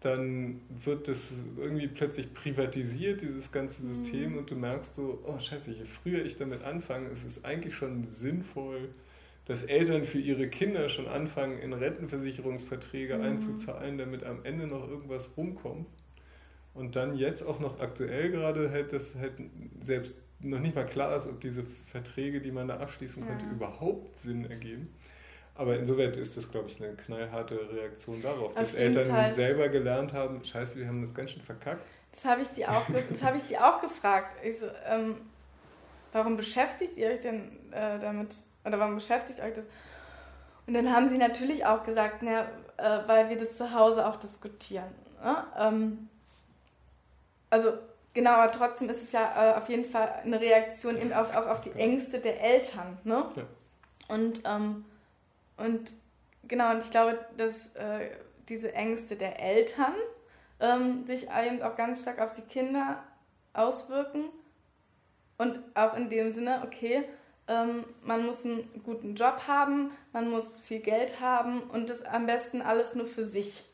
Dann wird das irgendwie plötzlich privatisiert, dieses ganze System, mhm. und du merkst so, oh scheiße, je früher ich damit anfange, es ist eigentlich schon sinnvoll, dass Eltern für ihre Kinder schon anfangen, in Rentenversicherungsverträge mhm. einzuzahlen, damit am Ende noch irgendwas rumkommt. Und dann jetzt auch noch aktuell gerade halt, dass halt selbst noch nicht mal klar ist, ob diese Verträge, die man da abschließen ja. konnte, überhaupt Sinn ergeben. Aber insoweit ist das, glaube ich, eine knallharte Reaktion darauf, dass Eltern Fall. selber gelernt haben, scheiße, wir haben das ganz schön verkackt. Das habe ich, hab ich die auch gefragt. Ich so, ähm, warum beschäftigt ihr euch denn äh, damit? Oder warum beschäftigt euch das? Und dann haben sie natürlich auch gesagt, na, äh, weil wir das zu Hause auch diskutieren. Ne? Ähm, also genau, aber trotzdem ist es ja äh, auf jeden Fall eine Reaktion eben auf, auch auf die Ängste der Eltern. Ne? Ja. Und... Ähm, Und genau, und ich glaube, dass äh, diese Ängste der Eltern ähm, sich eben auch ganz stark auf die Kinder auswirken. Und auch in dem Sinne, okay, ähm, man muss einen guten Job haben, man muss viel Geld haben und das am besten alles nur für sich.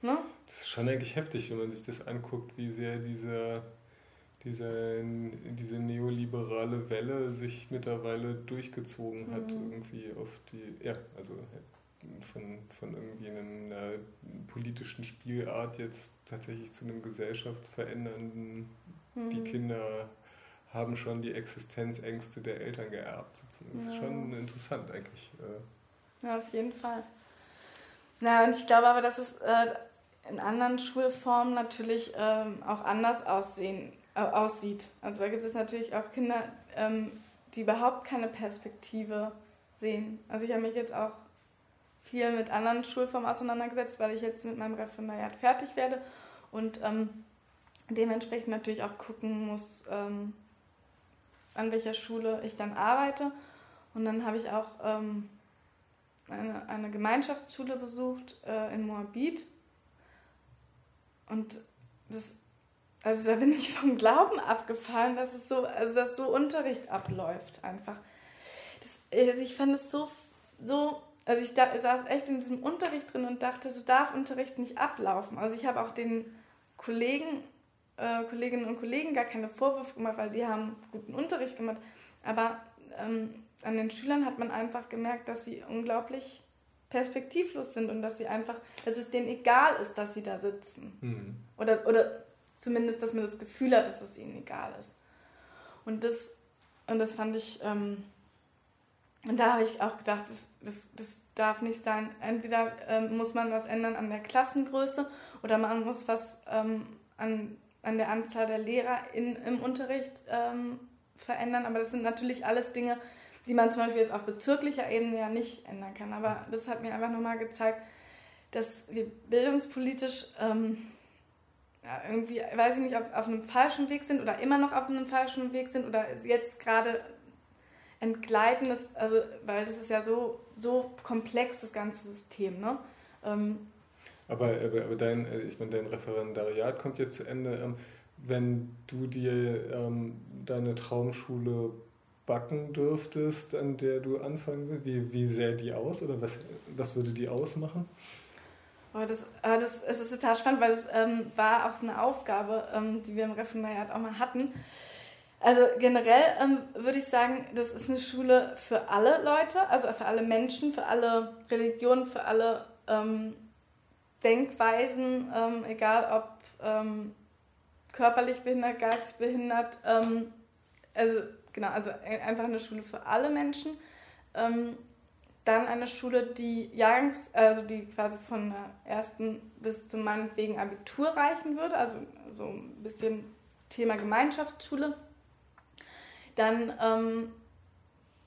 Ne? Das ist schon eigentlich heftig, wenn man sich das anguckt, wie sehr diese... Diese, diese neoliberale Welle sich mittlerweile durchgezogen hat, mhm. irgendwie auf die, ja, also von, von irgendwie einer politischen Spielart jetzt tatsächlich zu einem gesellschaftsverändernden, mhm. die Kinder haben schon die Existenzängste der Eltern geerbt. Das ist ja. schon interessant eigentlich. Ja, auf jeden Fall. Na, und ich glaube aber, dass es äh, in anderen Schulformen natürlich ähm, auch anders aussehen aussieht. Also da gibt es natürlich auch Kinder, ähm, die überhaupt keine Perspektive sehen. Also ich habe mich jetzt auch viel mit anderen Schulformen auseinandergesetzt, weil ich jetzt mit meinem Referendariat fertig werde und ähm, dementsprechend natürlich auch gucken muss, ähm, an welcher Schule ich dann arbeite. Und dann habe ich auch ähm, eine, eine Gemeinschaftsschule besucht äh, in Moabit. Und das Also da bin ich vom Glauben abgefallen, dass es so, also dass so Unterricht abläuft einfach. Das, also ich fand es so, so, also ich, da, ich saß echt in diesem Unterricht drin und dachte, so darf Unterricht nicht ablaufen. Also ich habe auch den Kollegen, äh, Kolleginnen und Kollegen gar keine Vorwürfe gemacht, weil die haben guten Unterricht gemacht. Aber ähm, an den Schülern hat man einfach gemerkt, dass sie unglaublich perspektivlos sind und dass sie einfach, dass es denen egal ist, dass sie da sitzen. Mhm. Oder, oder zumindest, dass man das Gefühl hat, dass es ihnen egal ist. Und das, und das fand ich ähm, Und da habe ich auch gedacht, das, das, das darf nicht sein. Entweder ähm, muss man was ändern an der Klassengröße oder man muss was ähm, an, an der Anzahl der Lehrer in, im Unterricht ähm, verändern. Aber das sind natürlich alles Dinge, die man zum Beispiel jetzt auf bezirklicher Ebene ja nicht ändern kann. Aber das hat mir einfach nochmal gezeigt, dass wir bildungspolitisch ähm, ja, irgendwie, weiß ich nicht, auf, auf einem falschen Weg sind oder immer noch auf einem falschen Weg sind oder jetzt gerade entgleiten, das, also, weil das ist ja so, so komplex, das ganze System. Ne? Ähm, aber aber dein, ich meine, dein Referendariat kommt jetzt zu Ende. Wenn du dir ähm, deine Traumschule backen dürftest, an der du anfangen willst, wie, wie sähe die aus oder was, was würde die ausmachen? Oh, das, das, das ist total spannend, weil das ähm, war auch so eine Aufgabe, ähm, die wir im Referendariat auch mal hatten. Also generell ähm, würde ich sagen, das ist eine Schule für alle Leute, also für alle Menschen, für alle Religionen, für alle ähm, Denkweisen, ähm, egal ob ähm, körperlich behindert, geistig behindert, ähm, also genau, also einfach eine Schule für alle Menschen. Ähm, dann eine Schule, die Jahrgangs, also die quasi von der ersten bis zum meinetwegen Abitur reichen würde, also so ein bisschen Thema Gemeinschaftsschule. Dann ähm,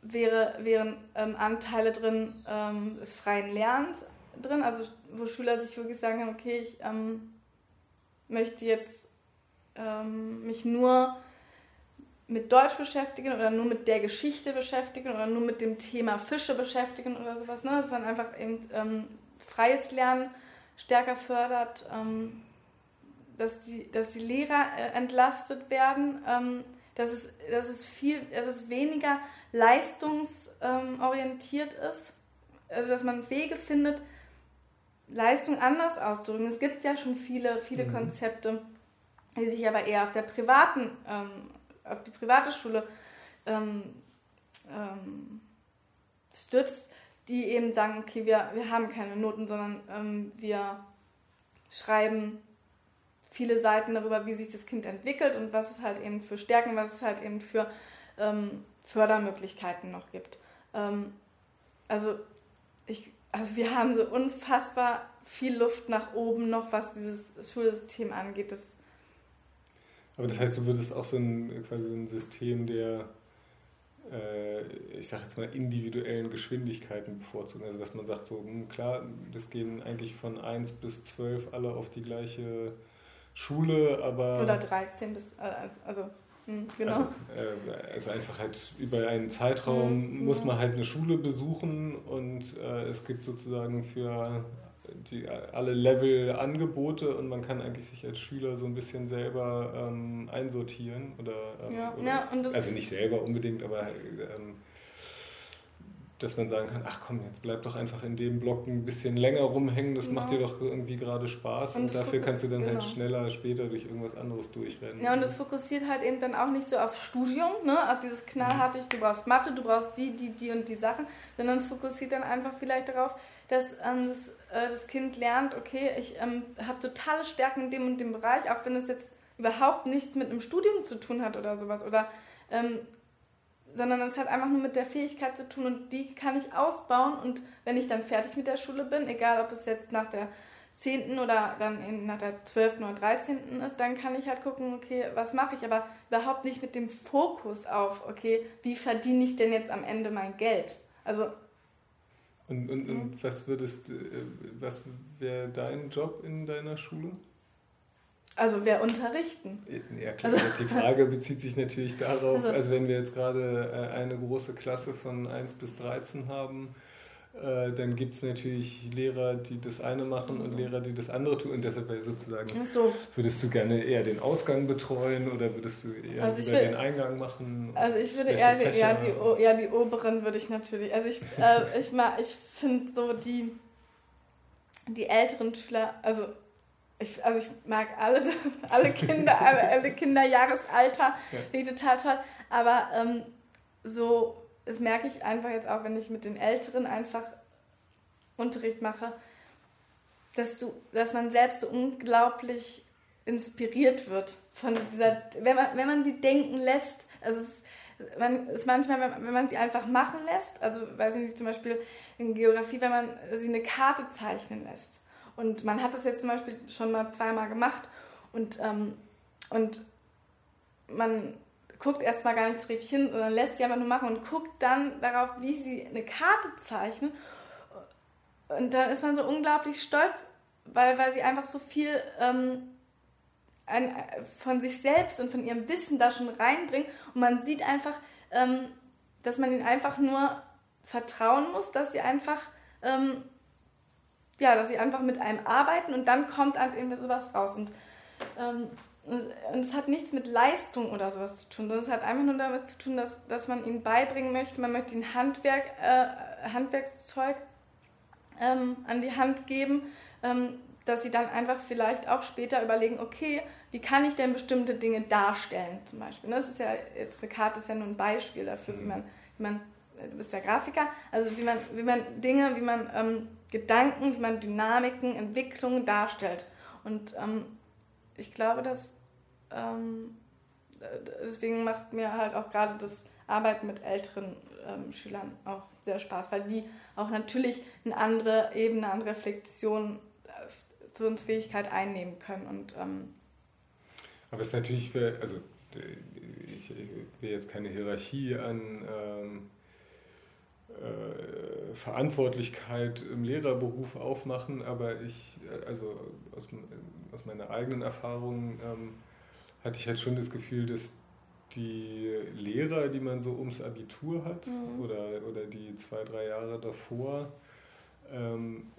wäre, wären ähm, Anteile drin ähm, des freien Lernens drin, also wo Schüler sich wirklich sagen können, okay, ich ähm, möchte jetzt ähm, mich nur mit Deutsch beschäftigen oder nur mit der Geschichte beschäftigen oder nur mit dem Thema Fische beschäftigen oder sowas. Ne? Dass man einfach eben ähm, freies Lernen stärker fördert, ähm, dass, die, dass die Lehrer äh, entlastet werden, ähm, dass, es, dass, es viel, dass es weniger leistungsorientiert ist, also dass man Wege findet, Leistung anders auszudrücken. Es gibt ja schon viele, viele mhm. Konzepte, die sich aber eher auf der privaten ähm, auf die private Schule ähm, ähm, stützt, die eben sagen, okay, wir, wir haben keine Noten, sondern ähm, wir schreiben viele Seiten darüber, wie sich das Kind entwickelt und was es halt eben für Stärken, was es halt eben für ähm, Fördermöglichkeiten noch gibt. Ähm, also, ich, also wir haben so unfassbar viel Luft nach oben noch, was dieses Schulsystem angeht. Das Aber das heißt, du würdest auch so ein, quasi ein System der, äh, ich sag jetzt mal, individuellen Geschwindigkeiten bevorzugen. Also dass man sagt, so klar, das gehen eigentlich von eins bis zwölf alle auf die gleiche Schule, aber... Oder dreizehn bis... Also, genau. Also, äh, also einfach halt über einen Zeitraum mhm, muss ja. man halt eine Schule besuchen und äh, es gibt sozusagen für... die alle Level Angebote und man kann eigentlich sich als Schüler so ein bisschen selber ähm, einsortieren oder, ähm, ja. oder ja, und das also nicht selber unbedingt, aber ähm, dass man sagen kann, ach komm, jetzt bleib doch einfach in dem Block ein bisschen länger rumhängen, das ja. macht dir doch irgendwie gerade Spaß und, und dafür kannst du dann genau. halt schneller später durch irgendwas anderes durchrennen. Ja, und das fokussiert halt eben dann auch nicht so auf Studium, ne, auf dieses knallharte, du brauchst Mathe, du brauchst die, die, die und die Sachen, sondern es fokussiert dann einfach vielleicht darauf, dass ähm, das, äh, das Kind lernt, okay, ich ähm, habe totale Stärken in dem und dem Bereich, auch wenn es jetzt überhaupt nichts mit einem Studium zu tun hat oder sowas, oder, ähm, sondern es hat einfach nur mit der Fähigkeit zu tun und die kann ich ausbauen und wenn ich dann fertig mit der Schule bin, egal ob es jetzt nach der zehnten oder dann eben nach der zwölften oder dreizehnten ist, dann kann ich halt gucken, okay, was mache ich, aber überhaupt nicht mit dem Fokus auf, okay, wie verdiene ich denn jetzt am Ende mein Geld? Also Und, und, und was würdest, was wäre dein Job in deiner Schule? Also wer unterrichten? Ja klar, also, die Frage bezieht sich natürlich darauf, also, also wenn wir jetzt gerade eine große Klasse von eins bis dreizehn haben, dann gibt es natürlich Lehrer, die das eine machen und Lehrer, die das andere tun und deshalb sozusagen so. Würdest du gerne eher den Ausgang betreuen oder würdest du eher also über will, den Eingang machen? Also ich würde eher die, ja, die, ja, die oberen würde ich natürlich, also ich, äh, ich, ich finde so die, die älteren Schüler, also ich, also ich mag alle, alle Kinder, alle, alle Kinder, Jahresalter, ja. total toll, aber ähm, so das merke ich einfach jetzt auch, wenn ich mit den Älteren einfach Unterricht mache, dass du, dass man selbst so unglaublich inspiriert wird von dieser, wenn man, wenn man die denken lässt. Also es, man ist manchmal, wenn man sie einfach machen lässt, also weiß ich nicht, zum Beispiel in Geografie, wenn man sie eine Karte zeichnen lässt. Und man hat das jetzt zum Beispiel schon mal zweimal gemacht und, ähm, und man guckt erstmal gar nicht so richtig hin, sondern lässt sie einfach nur machen und guckt dann darauf, wie sie eine Karte zeichnen. Und dann ist man so unglaublich stolz, weil, weil sie einfach so viel ähm, ein, von sich selbst und von ihrem Wissen da schon reinbringen. Und man sieht einfach, ähm, dass man ihnen einfach nur vertrauen muss, dass sie einfach, ähm, ja, dass sie einfach mit einem arbeiten und dann kommt halt irgendwie sowas raus. Und ähm, und es hat nichts mit Leistung oder sowas zu tun, sondern es hat einfach nur damit zu tun, dass, dass man ihnen beibringen möchte, man möchte ihnen Handwerk, äh, Handwerkszeug ähm, an die Hand geben, ähm, dass sie dann einfach vielleicht auch später überlegen, okay, wie kann ich denn bestimmte Dinge darstellen zum Beispiel. Das ist ja jetzt, eine Karte ist ja nur ein Beispiel dafür, wie man, wie man du bist ja Grafiker, also wie man, wie man Dinge, wie man ähm, Gedanken, wie man Dynamiken, Entwicklungen darstellt. Und ähm, ich glaube, dass ähm, deswegen macht mir halt auch gerade das Arbeiten mit älteren ähm, Schülern auch sehr Spaß, weil die auch natürlich eine andere Ebene an Reflexion äh, zu uns Fähigkeit einnehmen können. Und, ähm aber es ist natürlich für, also ich, ich will jetzt keine Hierarchie an ähm, äh, Verantwortlichkeit im Lehrerberuf aufmachen, aber ich, also aus dem aus meiner eigenen Erfahrung ähm, hatte ich halt schon das Gefühl, dass die Lehrer, die man so ums Abitur hat, mhm. oder, oder die zwei, drei Jahre davor, ähm,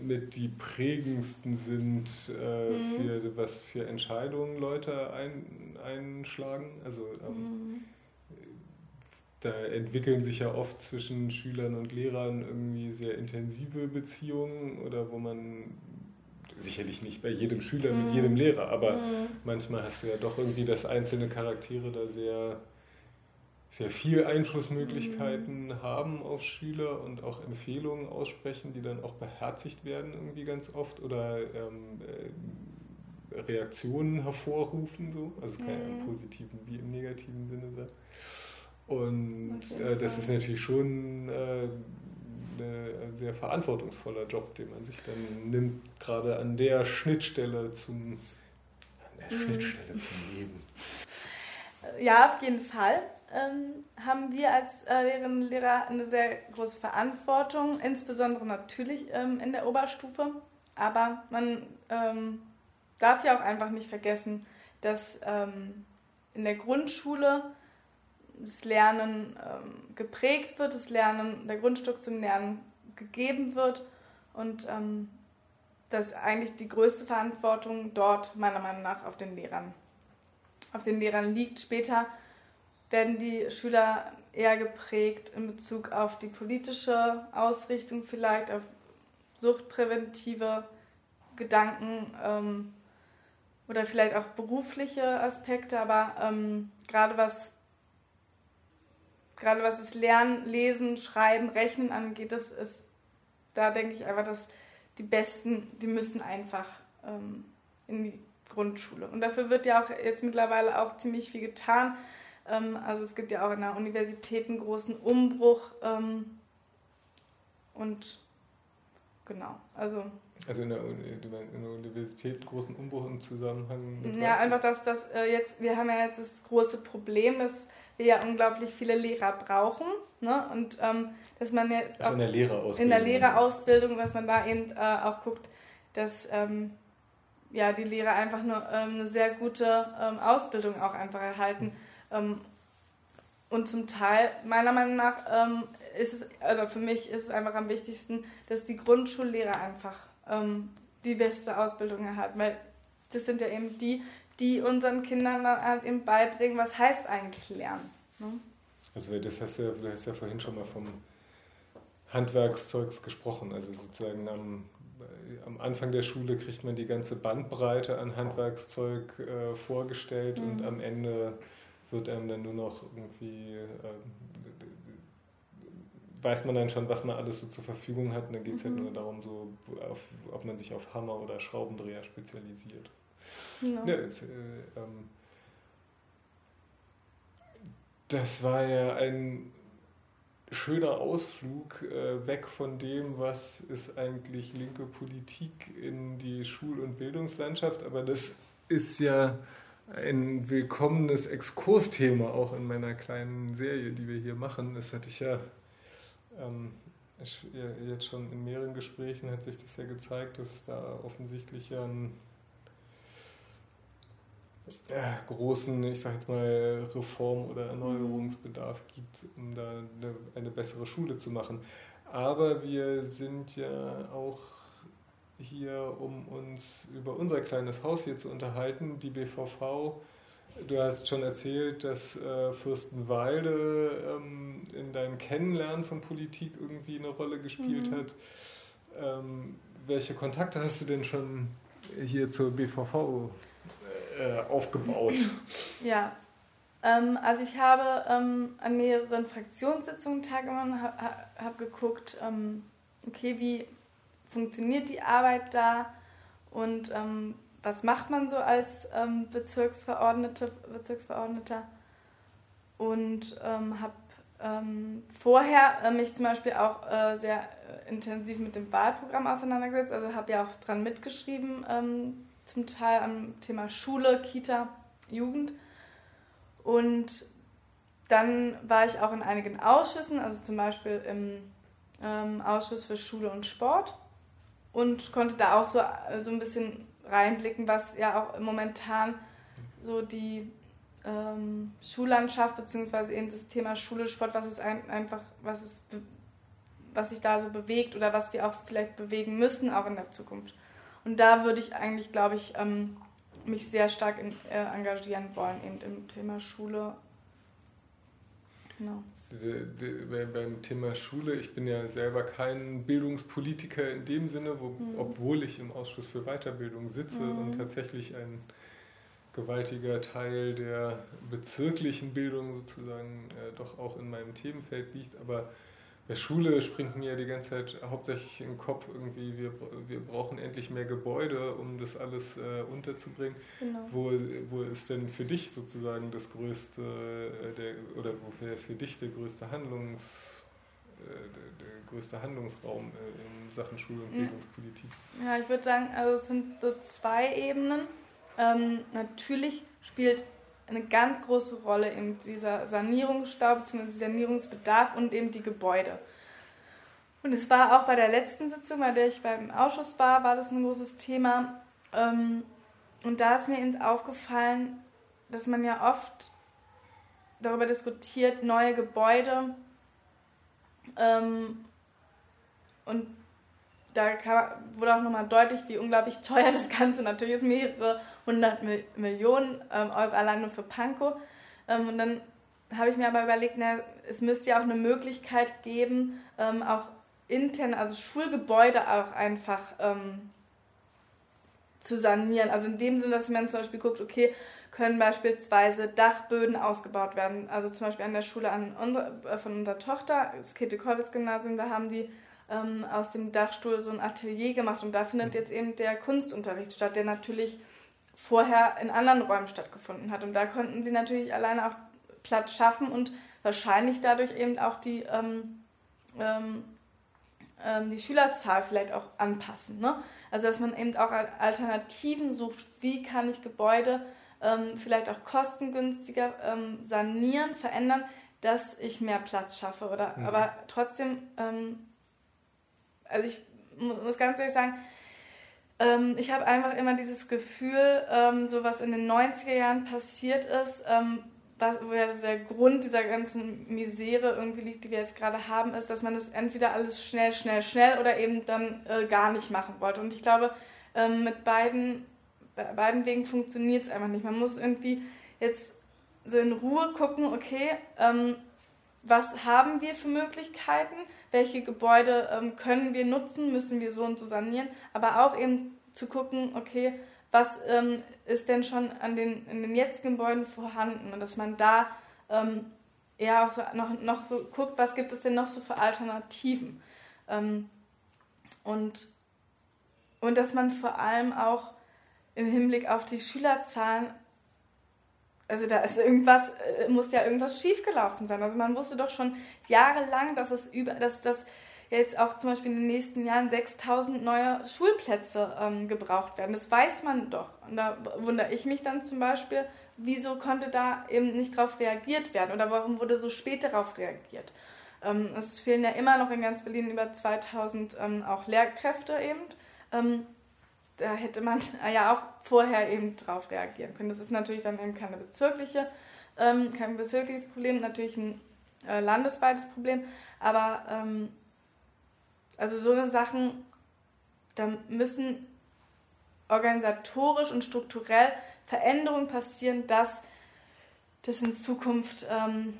mit die prägendsten sind, äh, mhm. für, was für Entscheidungen Leute ein, einschlagen. Also ähm, mhm. da entwickeln sich ja oft zwischen Schülern und Lehrern irgendwie sehr intensive Beziehungen oder wo man sicherlich nicht bei jedem Schüler, mhm. mit jedem Lehrer, aber mhm. manchmal hast du ja doch irgendwie, dass einzelne Charaktere da sehr, sehr viel Einflussmöglichkeiten mhm. haben auf Schüler und auch Empfehlungen aussprechen, die dann auch beherzigt werden irgendwie ganz oft oder ähm, äh, Reaktionen hervorrufen, so. Also es kann mhm. ja im positiven wie im negativen Sinne sein. Und äh, das ist natürlich schon äh, ein sehr verantwortungsvoller Job, den man sich dann nimmt, gerade an der Schnittstelle zum, an der Schnittstelle zum Leben. Ja, auf jeden Fall ähm, haben wir als äh, Lehrerinnen und Lehrer eine sehr große Verantwortung, insbesondere natürlich ähm, in der Oberstufe. Aber man ähm, darf ja auch einfach nicht vergessen, dass ähm, in der Grundschule das Lernen ähm, geprägt wird, das Lernen, der Grundstock zum Lernen gegeben wird und ähm, dass eigentlich die größte Verantwortung dort meiner Meinung nach auf den Lehrern, auf den Lehrern liegt. Später werden die Schüler eher geprägt in Bezug auf die politische Ausrichtung vielleicht, auf suchtpräventive Gedanken ähm, oder vielleicht auch berufliche Aspekte, aber ähm, gerade was Gerade was das Lernen, Lesen, Schreiben, Rechnen angeht, das ist, da denke ich einfach, dass die Besten, die müssen einfach ähm, in die Grundschule. Und dafür wird ja auch jetzt mittlerweile auch ziemlich viel getan. Ähm, also es gibt ja auch in der Universität einen großen Umbruch. Ähm, und genau, also... Also in der, in der Universität großen Umbruch im Zusammenhang mit... Ja, einfach, dass das äh, jetzt, wir haben ja jetzt das große Problem, dass wir ja unglaublich viele Lehrer brauchen, ne? Und ähm, dass man jetzt also auch in der Lehrerausbildung, in der Lehrerausbildung dass man da eben äh, auch guckt, dass ähm, ja, die Lehrer einfach nur ähm, eine sehr gute ähm, Ausbildung auch einfach erhalten. Ähm, und zum Teil, meiner Meinung nach, ähm, ist es, also für mich ist es einfach am wichtigsten, dass die Grundschullehrer einfach ähm, die beste Ausbildung erhalten, weil das sind ja eben die, die unseren Kindern dann halt eben beibringen, was heißt eigentlich Lernen. Ne? Also das hast du, ja, du hast ja vorhin schon mal vom Handwerkszeugs gesprochen. Also sozusagen am, am Anfang der Schule kriegt man die ganze Bandbreite an Handwerkszeug äh, vorgestellt, mhm. und am Ende wird einem dann nur noch irgendwie, äh, weiß man dann schon, was man alles so zur Verfügung hat. Und dann geht es mhm. halt nur darum, so, auf, ob man sich auf Hammer oder Schraubendreher spezialisiert. No. Ja, jetzt, äh, ähm, Das war ja ein schöner Ausflug äh, weg von dem, was ist eigentlich linke Politik in die Schul- und Bildungslandschaft. Aber das ist ja ein willkommenes Exkursthema auch in meiner kleinen Serie, die wir hier machen. Das hatte ich ja ähm, jetzt schon in mehreren Gesprächen, hat sich das ja gezeigt, dass da offensichtlich ja ein Ja, großen, ich sag jetzt mal, Reform- oder Erneuerungsbedarf gibt, um da eine, eine bessere Schule zu machen. Aber wir sind ja auch hier, um uns über unser kleines Haus hier zu unterhalten. Die B V V, du hast schon erzählt, dass äh, Fürstenwalde ähm, in deinem Kennenlernen von Politik irgendwie eine Rolle gespielt mhm. hat. Ähm, welche Kontakte hast du denn schon hier zur B V V aufgebaut? Ja, ähm, also ich habe ähm, an mehreren Fraktionssitzungen teilgenommen, habe hab geguckt, ähm, okay, wie funktioniert die Arbeit da und ähm, was macht man so als ähm, Bezirksverordnete, Bezirksverordneter und ähm, habe ähm, vorher äh, mich zum Beispiel auch äh, sehr intensiv mit dem Wahlprogramm auseinandergesetzt, also habe ja auch dran mitgeschrieben, ähm, zum Teil am Thema Schule, Kita, Jugend. Und dann war ich auch in einigen Ausschüssen, also zum Beispiel im ähm, Ausschuss für Schule und Sport und konnte da auch so, so ein bisschen reinblicken, was ja auch momentan so die ähm, Schullandschaft beziehungsweise eben das Thema Schule, Sport, was es ein, einfach, was es, was sich da so bewegt oder was wir auch vielleicht bewegen müssen, auch in der Zukunft. Und da würde ich eigentlich, glaube ich, ähm, mich sehr stark in, äh, engagieren wollen, eben im Thema Schule. Genau. Beim Thema Schule, ich bin ja selber kein Bildungspolitiker in dem Sinne, wo, mhm. obwohl ich im Ausschuss für Weiterbildung sitze mhm. und tatsächlich ein gewaltiger Teil der bezirklichen Bildung sozusagen äh, doch auch in meinem Themenfeld liegt, aber bei Schule springt mir ja die ganze Zeit hauptsächlich im Kopf irgendwie, wir, wir brauchen endlich mehr Gebäude, um das alles äh, unterzubringen. Genau. Wo, wo ist denn für dich sozusagen das größte, äh, der, oder wo wäre für dich der größte, Handlungs, äh, der, der größte Handlungsraum äh, in Sachen Schule und Bildungspolitik? Ja, ich würde sagen, also es sind so zwei Ebenen. Ähm, natürlich spielt eine ganz große Rolle eben dieser Sanierungsstau bzw. Sanierungsbedarf und eben die Gebäude. Und es war auch bei der letzten Sitzung, bei der ich beim Ausschuss war, war das ein großes Thema. Und da ist mir eben aufgefallen, dass man ja oft darüber diskutiert, neue Gebäude. Und da wurde auch nochmal deutlich, wie unglaublich teuer das Ganze natürlich ist, mehrere hundert Millionen ähm, Euro allein nur für Pankow. Ähm, und dann habe ich mir aber überlegt, na, es müsste ja auch eine Möglichkeit geben, ähm, auch intern, also Schulgebäude auch einfach ähm, zu sanieren. Also in dem Sinne, dass man zum Beispiel guckt, okay, können beispielsweise Dachböden ausgebaut werden. Also zum Beispiel an der Schule an unsere, von unserer Tochter, das Käthe-Kollwitz-Gymnasium, da haben die ähm, aus dem Dachstuhl so ein Atelier gemacht. Und da findet jetzt eben der Kunstunterricht statt, der natürlich vorher in anderen Räumen stattgefunden hat. Und da konnten sie natürlich alleine auch Platz schaffen und wahrscheinlich dadurch eben auch die, ähm, ähm, die Schülerzahl vielleicht auch anpassen. Ne? Also dass man eben auch Alternativen sucht, wie kann ich Gebäude ähm, vielleicht auch kostengünstiger ähm, sanieren, verändern, dass ich mehr Platz schaffe. Oder, mhm. Aber trotzdem, ähm, also ich muss ganz ehrlich sagen, ich habe einfach immer dieses Gefühl, so was in den neunziger Jahren passiert ist, wo ja der Grund dieser ganzen Misere irgendwie liegt, die wir jetzt gerade haben, ist, dass man das entweder alles schnell, schnell, schnell oder eben dann gar nicht machen wollte. Und ich glaube, mit beiden, beiden Wegen funktioniert es einfach nicht. Man muss irgendwie jetzt so in Ruhe gucken, okay, was haben wir für Möglichkeiten? Welche Gebäude ähm, können wir nutzen? Müssen wir so und so sanieren? Aber auch eben zu gucken, okay, was ähm, ist denn schon an den, in den jetzigen Gebäuden vorhanden? Und dass man da ähm, eher auch so noch, noch so guckt, was gibt es denn noch so für Alternativen? Ähm, und, und dass man vor allem auch im Hinblick auf die Schülerzahlen Also da ist irgendwas, muss ja irgendwas schiefgelaufen sein. Also man wusste doch schon jahrelang, dass es über, dass das jetzt auch zum Beispiel in den nächsten Jahren sechstausend neue Schulplätze ähm, gebraucht werden. Das weiß man doch. Und da wundere ich mich dann zum Beispiel, wieso konnte da eben nicht drauf reagiert werden oder warum wurde so spät darauf reagiert. Ähm, es fehlen ja immer noch in ganz Berlin über zweitausend ähm, auch Lehrkräfte eben. Ähm, da hätte man ja auch vorher eben drauf reagieren können. Das ist natürlich dann eben keine bezirkliche, ähm, kein bezirkliches Problem, natürlich ein äh, landesweites Problem, aber ähm, also so eine Sachen, da müssen organisatorisch und strukturell Veränderungen passieren, dass das in Zukunft ähm,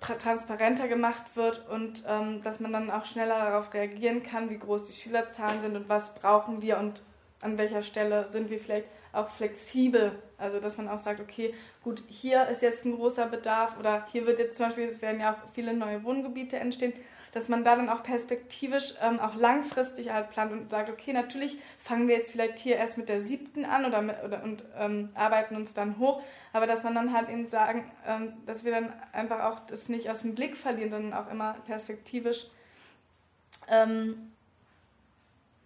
transparenter gemacht wird und ähm, dass man dann auch schneller darauf reagieren kann, wie groß die Schülerzahlen sind und was brauchen wir und an welcher Stelle sind wir vielleicht auch flexibel. Also dass man auch sagt, okay, gut, hier ist jetzt ein großer Bedarf oder hier wird jetzt zum Beispiel, es werden ja auch viele neue Wohngebiete entstehen, dass man da dann auch perspektivisch ähm, auch langfristig halt plant und sagt, okay, natürlich fangen wir jetzt vielleicht hier erst mit der siebten an oder, mit, oder und ähm, arbeiten uns dann hoch, aber dass man dann halt eben sagen, ähm, dass wir dann einfach auch das nicht aus dem Blick verlieren, sondern auch immer perspektivisch ähm,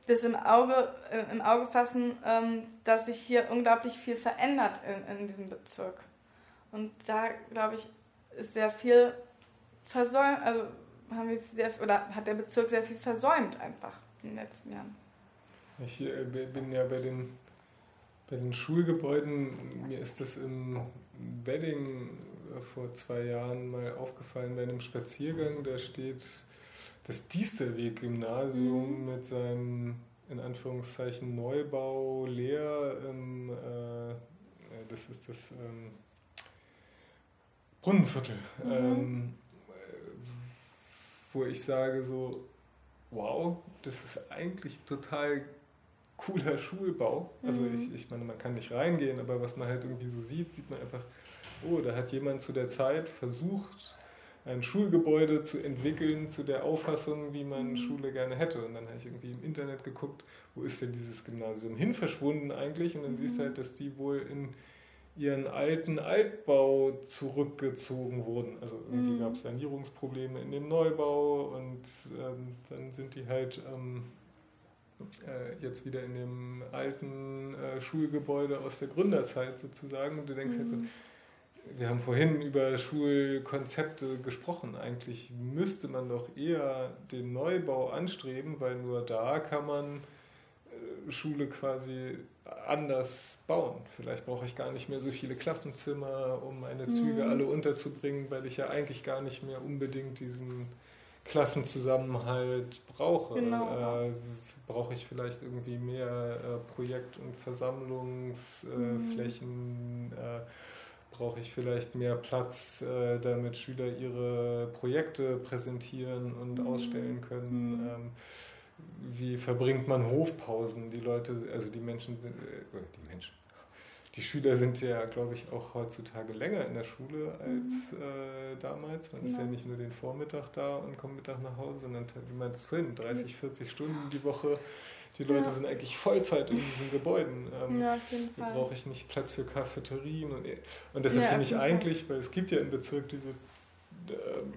das im Auge, äh, im Auge fassen, ähm, dass sich hier unglaublich viel verändert in, in diesem Bezirk. Und da, glaube ich, ist sehr viel versäumt, also haben wir sehr, oder hat der Bezirk sehr viel versäumt einfach in den letzten Jahren. Ich äh, bin ja bei den, bei den Schulgebäuden, mir ist das im Wedding vor zwei Jahren mal aufgefallen bei einem Spaziergang, da steht das Diesterweg-Gymnasium mhm. mit seinem, in Anführungszeichen, Neubau leer, ähm, äh, das ist das ähm, Brunnenviertel. Mhm. Ähm, wo ich sage so, wow, das ist eigentlich total cooler Schulbau. Also mhm. ich, ich meine, man kann nicht reingehen, aber was man halt irgendwie so sieht, sieht man einfach, oh, da hat jemand zu der Zeit versucht, ein Schulgebäude zu entwickeln, zu der Auffassung, wie man mhm. Schule gerne hätte. Und dann habe ich irgendwie im Internet geguckt, wo ist denn dieses Gymnasium hin verschwunden eigentlich? Und dann mhm. siehst du halt, dass die wohl in ihren alten Altbau zurückgezogen wurden. Also irgendwie mhm. gab es Sanierungsprobleme in dem Neubau und ähm, dann sind die halt ähm, äh, jetzt wieder in dem alten äh, Schulgebäude aus der Gründerzeit sozusagen. Und du denkst mhm. halt so, wir haben vorhin über Schulkonzepte gesprochen. Eigentlich müsste man doch eher den Neubau anstreben, weil nur da kann man äh, Schule quasi anders bauen. Vielleicht brauche ich gar nicht mehr so viele Klassenzimmer, um meine Züge mhm. alle unterzubringen, weil ich ja eigentlich gar nicht mehr unbedingt diesen Klassenzusammenhalt brauche. Genau. Äh, brauche ich vielleicht irgendwie mehr äh, Projekt- und Versammlungsflächen? Mhm. Äh, brauche ich vielleicht mehr Platz, äh, damit Schüler ihre Projekte präsentieren und mhm. ausstellen können? Mhm. Ähm, Wie verbringt man Hofpausen? Die Leute, also die Menschen sind, äh, die Menschen, die Schüler sind ja, glaube ich, auch heutzutage länger in der Schule als äh, damals. Man ja. ist ja nicht nur den Vormittag da und kommt Mittag nach Hause, sondern, wie man das vorhin, dreißig, vierzig Stunden die Woche. Die Leute ja. sind eigentlich Vollzeit in diesen Gebäuden. Ähm, ja, auf jeden Fall. Da brauche ich nicht Platz für Cafeterien. Und, und deshalb ja, finde ich eigentlich, weil es gibt ja im Bezirk diese... Ähm,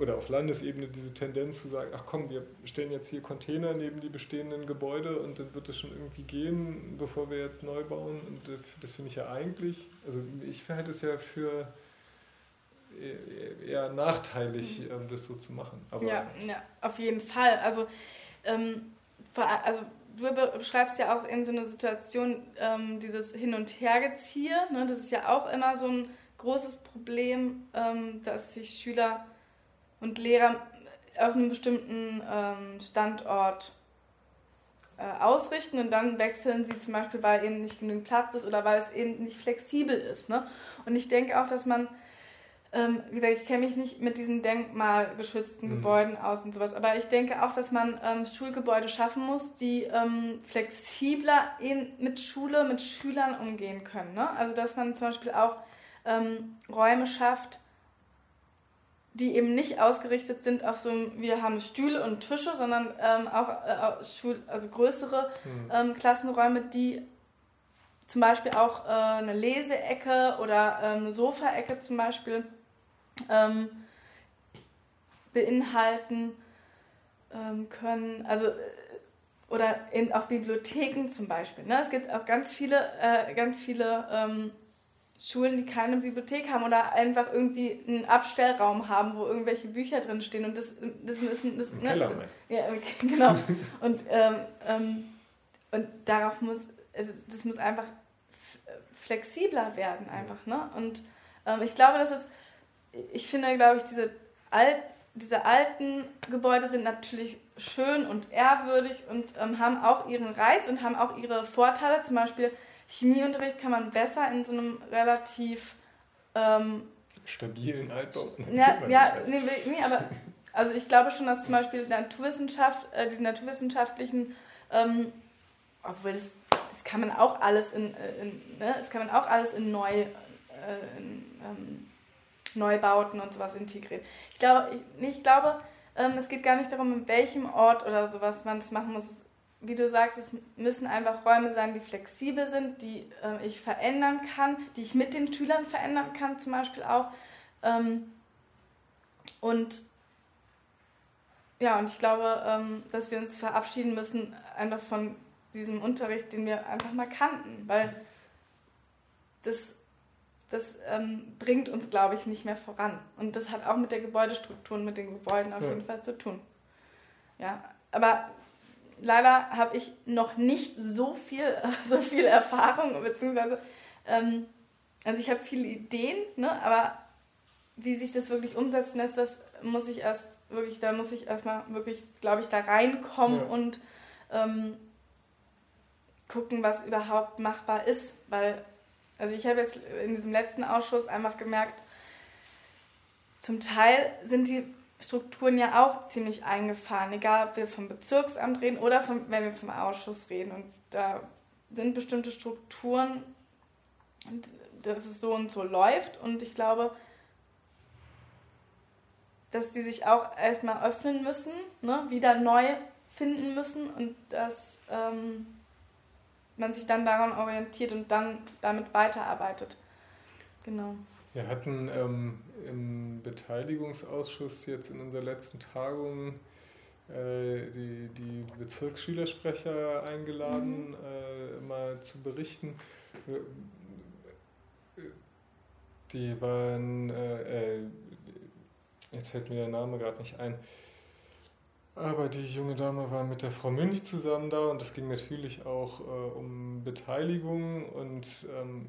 oder auf Landesebene diese Tendenz zu sagen, ach komm, wir stellen jetzt hier Container neben die bestehenden Gebäude und dann wird es schon irgendwie gehen, bevor wir jetzt neu bauen. Und das finde ich ja eigentlich, also ich halte es ja für eher nachteilig, das so zu machen. Aber ja, ja, auf jeden Fall. Also, ähm, also du beschreibst ja auch eben so eine Situation, ähm, dieses Hin- und Hergeziehe, ne? Das ist ja auch immer so ein großes Problem, ähm, dass sich Schüler und Lehrer auf einem bestimmten ähm, Standort äh, ausrichten und dann wechseln sie zum Beispiel, weil eben nicht genügend Platz ist oder weil es eben nicht flexibel ist. Ne? Und ich denke auch, dass man, ähm, wie gesagt, ich kenne mich nicht mit diesen denkmalgeschützten mhm. Gebäuden aus und sowas, aber ich denke auch, dass man ähm, Schulgebäude schaffen muss, die ähm, flexibler in, mit Schule, mit Schülern umgehen können. Ne? Also dass man zum Beispiel auch ähm, Räume schafft, die eben nicht ausgerichtet sind auf so, wir haben Stühle und Tische, sondern ähm, auch äh, Schul- also größere mhm. ähm, Klassenräume, die zum Beispiel auch äh, eine Leseecke oder äh, eine Sofaecke zum Beispiel ähm, beinhalten ähm, können. Also, oder eben auch Bibliotheken zum Beispiel. Ne? Es gibt auch ganz viele, äh, ganz viele ähm, Schulen, die keine Bibliothek haben oder einfach irgendwie einen Abstellraum haben, wo irgendwelche Bücher drin stehen. Und das, das müssen. Das, Im ne? Keller ja, genau. Und, ähm, ähm, und darauf muss, also das muss einfach flexibler werden, einfach. Ne? Und ähm, ich glaube, das ist, ich finde, glaube ich, diese, alt, diese alten Gebäude sind natürlich schön und ehrwürdig und ähm, haben auch ihren Reiz und haben auch ihre Vorteile. Zum Beispiel Chemieunterricht kann man besser in so einem relativ ähm, stabilen Altbau. Ja, ja nee, nee, aber also ich glaube schon, dass zum Beispiel die, Naturwissenschaft, äh, die naturwissenschaftlichen, ähm, obwohl das, das kann man auch alles in, in ne, das kann man auch alles in, neu, äh, in ähm, Neubauten und sowas integrieren. Ich glaube, ich, nee, ich glaube ähm, es geht gar nicht darum, in welchem Ort oder sowas man das machen muss. Wie du sagst, es müssen einfach Räume sein, die flexibel sind, die äh, ich verändern kann, die ich mit den Schülern verändern kann zum Beispiel auch. Ähm, und ja, und ich glaube, ähm, dass wir uns verabschieden müssen einfach von diesem Unterricht, den wir einfach mal kannten, weil das, das ähm, bringt uns, glaube ich, nicht mehr voran. Und das hat auch mit der Gebäudestruktur und mit den Gebäuden auf ja. jeden Fall zu tun. Ja, aber leider habe ich noch nicht so viel, so viel Erfahrung, beziehungsweise, ähm, also ich habe viele Ideen, ne, aber wie sich das wirklich umsetzen lässt, das muss ich erst wirklich, da muss ich erstmal wirklich, glaube ich, da reinkommen ja. und ähm, gucken, was überhaupt machbar ist, weil, also ich habe jetzt in diesem letzten Ausschuss einfach gemerkt, zum Teil sind die Strukturen ja auch ziemlich eingefahren, egal ob wir vom Bezirksamt reden oder vom, wenn wir vom Ausschuss reden. Und da sind bestimmte Strukturen, dass es so und so läuft. Und ich glaube, dass die sich auch erstmal öffnen müssen, ne? Wieder neu finden müssen und dass ähm, man sich dann daran orientiert und dann damit weiterarbeitet. Genau. Wir hatten ähm, im Beteiligungsausschuss jetzt in unserer letzten Tagung äh, die, die Bezirksschülersprecher eingeladen, mhm. äh, mal zu berichten. Die waren, äh, äh, jetzt fällt mir der Name gerade nicht ein, aber die junge Dame war mit der Frau Münch zusammen da und es ging natürlich auch äh, um Beteiligung und ähm,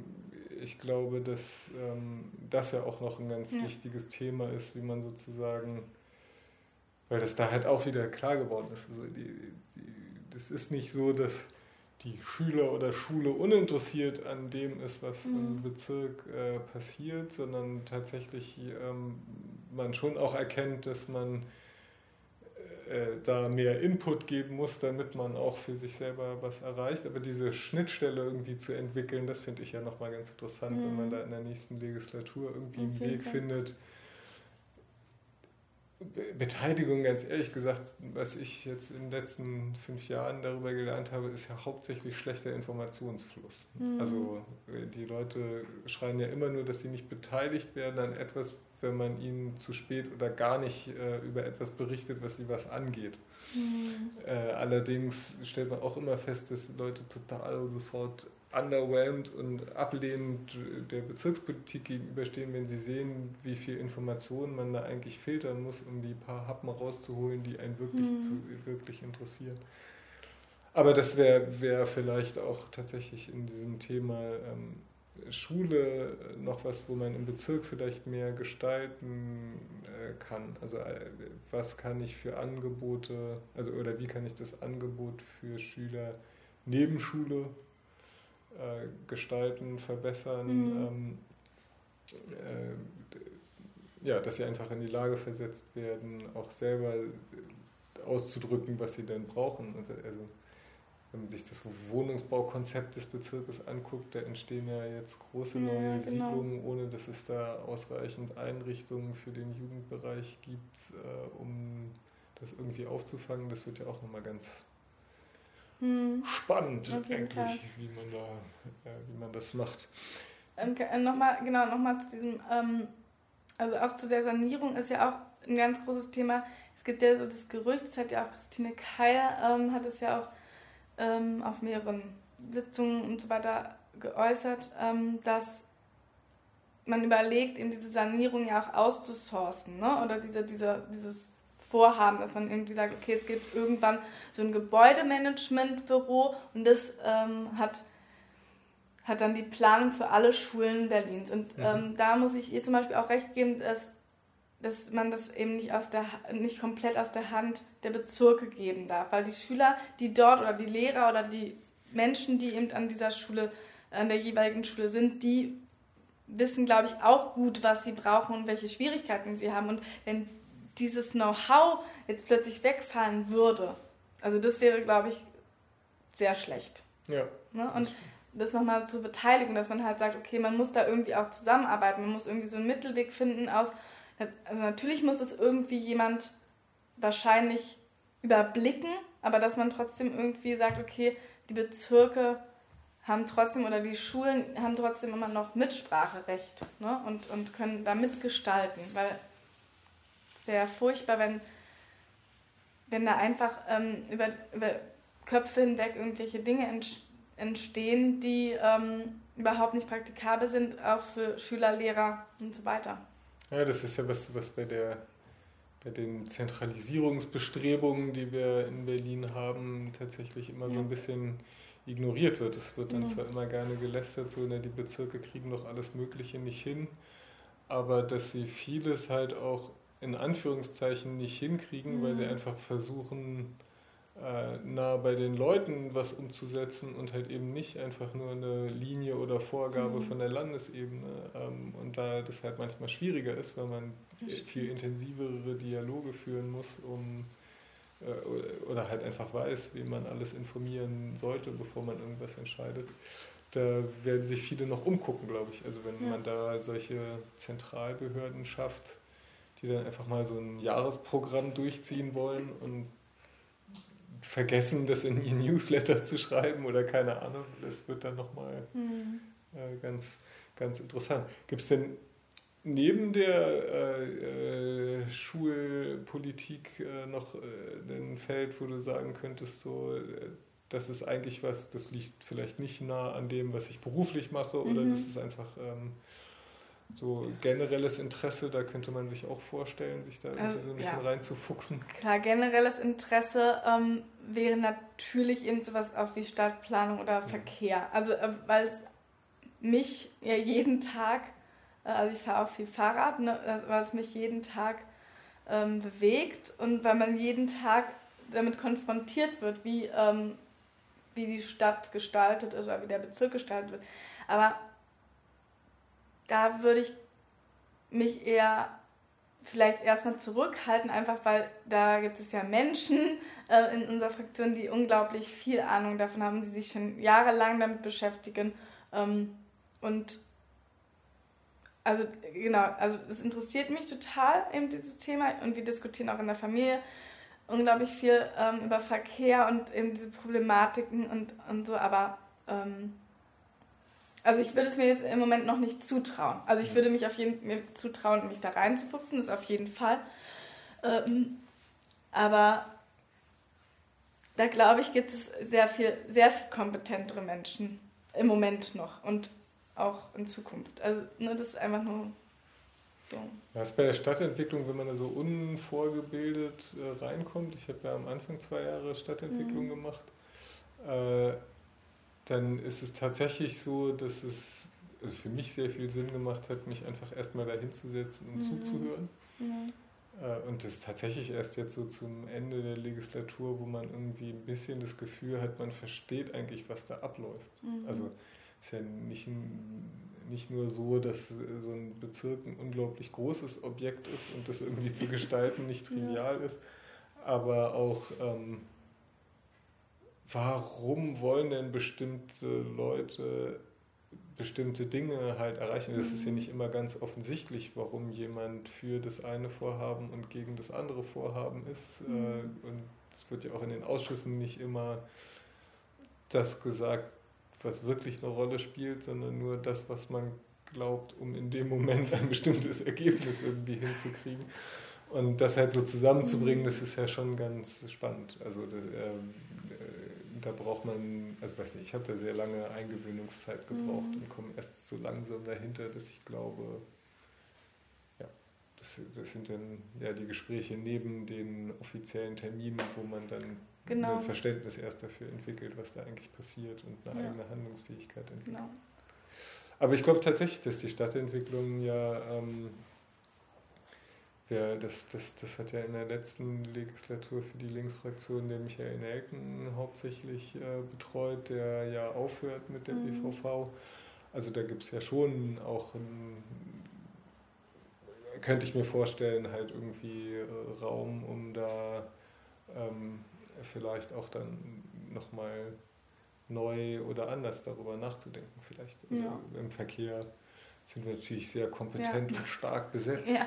ich glaube, dass ähm, das ja auch noch ein ganz ja. wichtiges Thema ist, wie man sozusagen, weil das da halt auch wieder klar geworden ist. Also die, die, das ist nicht so, dass die Schüler oder Schule uninteressiert an dem ist, was mhm. im Bezirk äh, passiert, sondern tatsächlich ähm, man schon auch erkennt, dass man äh, da mehr Input geben muss, damit man auch für sich selber was erreicht. Aber diese Schnittstelle irgendwie zu entwickeln, das finde ich ja nochmal ganz interessant, mhm. wenn man da in der nächsten Legislatur irgendwie okay, einen Weg okay. findet. Be- Beteiligung, ganz ehrlich gesagt, was ich jetzt in den letzten fünf Jahren darüber gelernt habe, ist ja hauptsächlich schlechter Informationsfluss. Mhm. Also die Leute schreien ja immer nur, dass sie nicht beteiligt werden an etwas, wenn man ihnen zu spät oder gar nicht äh, über etwas berichtet, was sie was angeht. Mhm. Äh, allerdings stellt man auch immer fest, dass Leute total sofort underwhelmed und ablehnend der Bezirkspolitik gegenüberstehen, wenn sie sehen, wie viel Informationen man da eigentlich filtern muss, um die paar Happen rauszuholen, die einen wirklich, mhm. zu, wirklich interessieren. Aber das wäre wär vielleicht auch tatsächlich in diesem Thema ähm, Schule noch was, wo man im Bezirk vielleicht mehr gestalten äh, kann. Also äh, was kann ich für Angebote, also oder wie kann ich das Angebot für Schüler neben Schule äh, gestalten, verbessern, mhm. ähm, äh, d- ja, dass sie einfach in die Lage versetzt werden, auch selber äh, auszudrücken, was sie denn brauchen. Also, wenn man sich das Wohnungsbaukonzept des Bezirkes anguckt, da entstehen ja jetzt große neue ja, genau. Siedlungen, ohne dass es da ausreichend Einrichtungen für den Jugendbereich gibt, äh, um das irgendwie aufzufangen. Das wird ja auch nochmal ganz Hm. Spannend eigentlich, Fall. wie man da, äh, wie man das macht. Ähm, äh, nochmal, genau, nochmal zu diesem, ähm, also auch zu der Sanierung ist ja auch ein ganz großes Thema. Es gibt ja so das Gerücht, das hat ja auch Christine Keil, ähm, hat es ja auch ähm, auf mehreren Sitzungen und so weiter geäußert, ähm, dass man überlegt, eben diese Sanierung ja auch auszusourcen, ne? Oder diese, diese, dieses Vorhaben, dass man irgendwie sagt, okay, es gibt irgendwann so ein Gebäudemanagementbüro und das ähm, hat, hat dann die Planung für alle Schulen Berlins. Und mhm. ähm, da muss ich ihr zum Beispiel auch recht geben, dass, dass man das eben nicht, aus der, nicht komplett aus der Hand der Bezirke geben darf, weil die Schüler, die dort oder die Lehrer oder die Menschen, die eben an dieser Schule, an der jeweiligen Schule sind, die wissen, glaube ich, auch gut, was sie brauchen und welche Schwierigkeiten sie haben. Und wenn dieses Know-how jetzt plötzlich wegfallen würde, also das wäre, glaube ich, sehr schlecht. Ja. Ne? Und das nochmal zur Beteiligung, dass man halt sagt, okay, man muss da irgendwie auch zusammenarbeiten, man muss irgendwie so einen Mittelweg finden aus, also natürlich muss es irgendwie jemand wahrscheinlich überblicken, aber dass man trotzdem irgendwie sagt, okay, die Bezirke haben trotzdem, oder die Schulen haben trotzdem immer noch Mitspracherecht, ne? und, und können da mitgestalten, weil es wäre ja furchtbar, wenn, wenn da einfach ähm, über, über Köpfe hinweg irgendwelche Dinge ent, entstehen, die ähm, überhaupt nicht praktikabel sind, auch für Schüler, Lehrer und so weiter. Ja, das ist ja was, was bei der bei den Zentralisierungsbestrebungen, die wir in Berlin haben, tatsächlich immer ja. so ein bisschen ignoriert wird. Es wird dann ja. zwar immer gerne gelästert, so, na, die Bezirke kriegen doch alles Mögliche nicht hin, aber dass sie vieles halt auch in Anführungszeichen nicht hinkriegen, mhm. weil sie einfach versuchen, äh, nah bei den Leuten was umzusetzen und halt eben nicht einfach nur eine Linie oder Vorgabe mhm. von der Landesebene. Ähm, und da das halt manchmal schwieriger ist, weil man viel intensivere Dialoge führen muss, um oder halt einfach weiß, wie man alles informieren sollte, bevor man irgendwas entscheidet. Da werden sich viele noch umgucken, glaube ich. Also wenn ja. man da solche Zentralbehörden schafft, die dann einfach mal so ein Jahresprogramm durchziehen wollen und vergessen, das in ihr Newsletter zu schreiben oder keine Ahnung, das wird dann nochmal mhm. ganz, ganz interessant. Gibt es denn neben der äh, äh, Schulpolitik äh, noch äh, ein Feld, wo du sagen könntest, so, äh, das ist eigentlich was, das liegt vielleicht nicht nah an dem, was ich beruflich mache, oder mhm. das ist einfach ähm, so generelles Interesse, da könnte man sich auch vorstellen, sich da irgendwie so ein bisschen ja. reinzufuchsen? Klar, generelles Interesse ähm, wäre natürlich eben sowas auch wie Stadtplanung oder Verkehr, ja. also äh, weil es mich ja jeden Tag, also ich fahre auch viel Fahrrad, ne, weil es mich jeden Tag ähm, bewegt und weil man jeden Tag damit konfrontiert wird, wie, ähm, wie die Stadt gestaltet ist oder wie der Bezirk gestaltet wird. Aber da würde ich mich eher vielleicht erstmal zurückhalten, einfach weil da gibt es ja Menschen äh, in unserer Fraktion, die unglaublich viel Ahnung davon haben, die sich schon jahrelang damit beschäftigen ähm, und Also genau, also es interessiert mich total eben dieses Thema und wir diskutieren auch in der Familie unglaublich viel ähm, über Verkehr und eben diese Problematiken und, und so, aber ähm, also ich würde es mir jetzt im Moment noch nicht zutrauen. Also ich würde mich auf jeden mir zutrauen, mich da reinzufuchsen, das auf jeden Fall. Ähm, aber da glaube ich, gibt es sehr viel, sehr viel kompetentere Menschen im Moment noch und auch in Zukunft. Also ne, das ist einfach nur so. Das ist bei der Stadtentwicklung, wenn man da so unvorgebildet äh, reinkommt, ich habe ja am Anfang zwei Jahre Stadtentwicklung mhm. gemacht, äh, dann ist es tatsächlich so, dass es also für mich sehr viel Sinn gemacht hat, mich einfach erstmal da hinzusetzen und mhm. zuzuhören. Mhm. Äh, und das tatsächlich erst jetzt so zum Ende der Legislatur, wo man irgendwie ein bisschen das Gefühl hat, man versteht eigentlich, was da abläuft. Mhm. Also ist ja nicht, nicht nur so, dass so ein Bezirk ein unglaublich großes Objekt ist und das irgendwie zu gestalten nicht trivial ja. ist, aber auch ähm, warum wollen denn bestimmte Leute bestimmte Dinge halt erreichen? Das ist ja nicht immer ganz offensichtlich, warum jemand für das eine Vorhaben und gegen das andere Vorhaben ist. Mhm. Äh, und es wird ja auch in den Ausschüssen nicht immer das gesagt, was wirklich eine Rolle spielt, sondern nur das, was man glaubt, um in dem Moment ein bestimmtes Ergebnis irgendwie hinzukriegen. Und das halt so zusammenzubringen, das ist ja schon ganz spannend. Also da, äh, da braucht man, also weiß nicht, ich habe da sehr lange Eingewöhnungszeit gebraucht mhm. und komme erst so langsam dahinter, dass ich glaube, ja, das, das sind dann ja die Gespräche neben den offiziellen Terminen, wo man dann genau. ein Verständnis erst dafür entwickelt, was da eigentlich passiert und eine ja. eigene Handlungsfähigkeit entwickelt. Genau. Aber ich glaube tatsächlich, dass die Stadtentwicklung ja, ähm, ja das, das, das hat ja in der letzten Legislatur für die Linksfraktion der Michael Nelken hauptsächlich äh, betreut, der ja aufhört mit der mhm. B V V. Also da gibt es ja schon auch, ein, könnte ich mir vorstellen, halt irgendwie äh, Raum, um da ähm, vielleicht auch dann nochmal neu oder anders darüber nachzudenken vielleicht. Also ja. Im Verkehr sind wir natürlich sehr kompetent ja. und stark besetzt. Ja.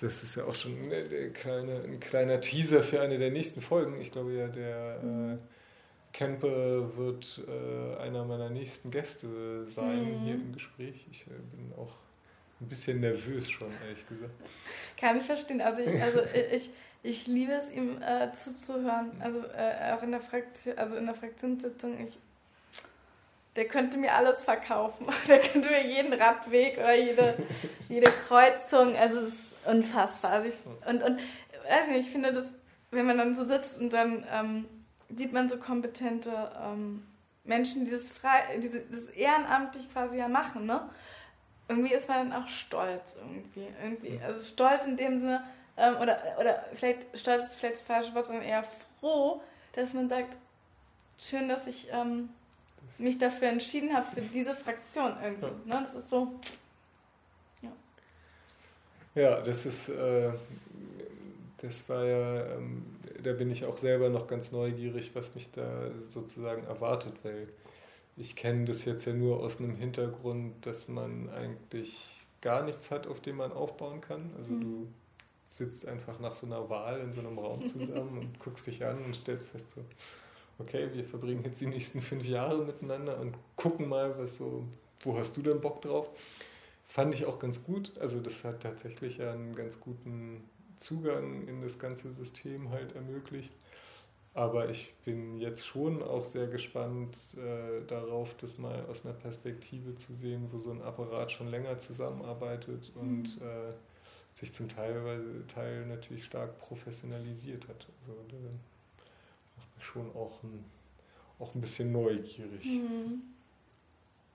Das ist ja auch schon ein kleiner, ein kleiner Teaser für eine der nächsten Folgen. Ich glaube ja, der mhm. Camper wird einer meiner nächsten Gäste sein mhm. hier im Gespräch. Ich bin auch ein bisschen nervös schon, ehrlich gesagt. Kann ich verstehen. Also ich... Also ich Ich liebe es, ihm äh, zuzuhören. Also äh, auch in der Fraktion, also in der Fraktionssitzung, ich, der könnte mir alles verkaufen. Der könnte mir jeden Radweg oder jede, jede Kreuzung. Also es ist unfassbar. Also ich, und und weiß nicht, ich finde das, wenn man dann so sitzt und dann ähm, sieht man so kompetente ähm, Menschen, die das frei, die das ehrenamtlich quasi ja machen, ne? Irgendwie ist man dann auch stolz irgendwie. Irgendwie. Also stolz in dem Sinne. Oder, oder vielleicht, stolz ist vielleicht das falsche Wort, sondern eher froh, dass man sagt, schön, dass ich ähm, mich dafür entschieden habe, für diese Fraktion irgendwie. Ja. Ne? Das ist so, ja. Ja, das ist, äh, das war ja, ähm, da bin ich auch selber noch ganz neugierig, was mich da sozusagen erwartet, weil ich kenne das jetzt ja nur aus einem Hintergrund, dass man eigentlich gar nichts hat, auf dem man aufbauen kann. Also mhm. du sitzt einfach nach so einer Wahl in so einem Raum zusammen und guckst dich an und stellst fest so, okay, wir verbringen jetzt die nächsten fünf Jahre miteinander und gucken mal, was so, wo hast du denn Bock drauf? Fand ich auch ganz gut. Also das hat tatsächlich einen ganz guten Zugang in das ganze System halt ermöglicht. Aber ich bin jetzt schon auch sehr gespannt äh, darauf, das mal aus einer Perspektive zu sehen, wo so ein Apparat schon länger zusammenarbeitet und mhm. äh, sich zum Teil, Teil natürlich stark professionalisiert hat. Also das macht mich schon auch ein, auch ein bisschen neugierig. Mhm.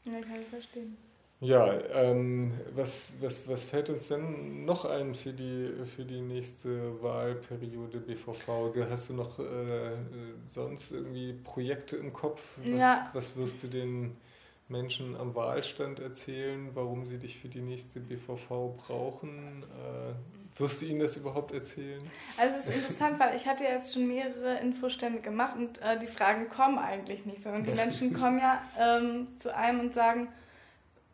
Ja, kann ich verstehen. Ja, ähm, was, was, was fällt uns denn noch ein für die, für die nächste Wahlperiode B V V? Hast du noch äh, sonst irgendwie Projekte im Kopf? Was, ja. was wirst du den Menschen am Wahlstand erzählen, warum sie dich für die nächste B V V brauchen? Äh, wirst du ihnen das überhaupt erzählen? Also es ist interessant, weil ich hatte jetzt schon mehrere Infostände gemacht und äh, die Fragen kommen eigentlich nicht, sondern die Menschen kommen ja ähm, zu einem und sagen,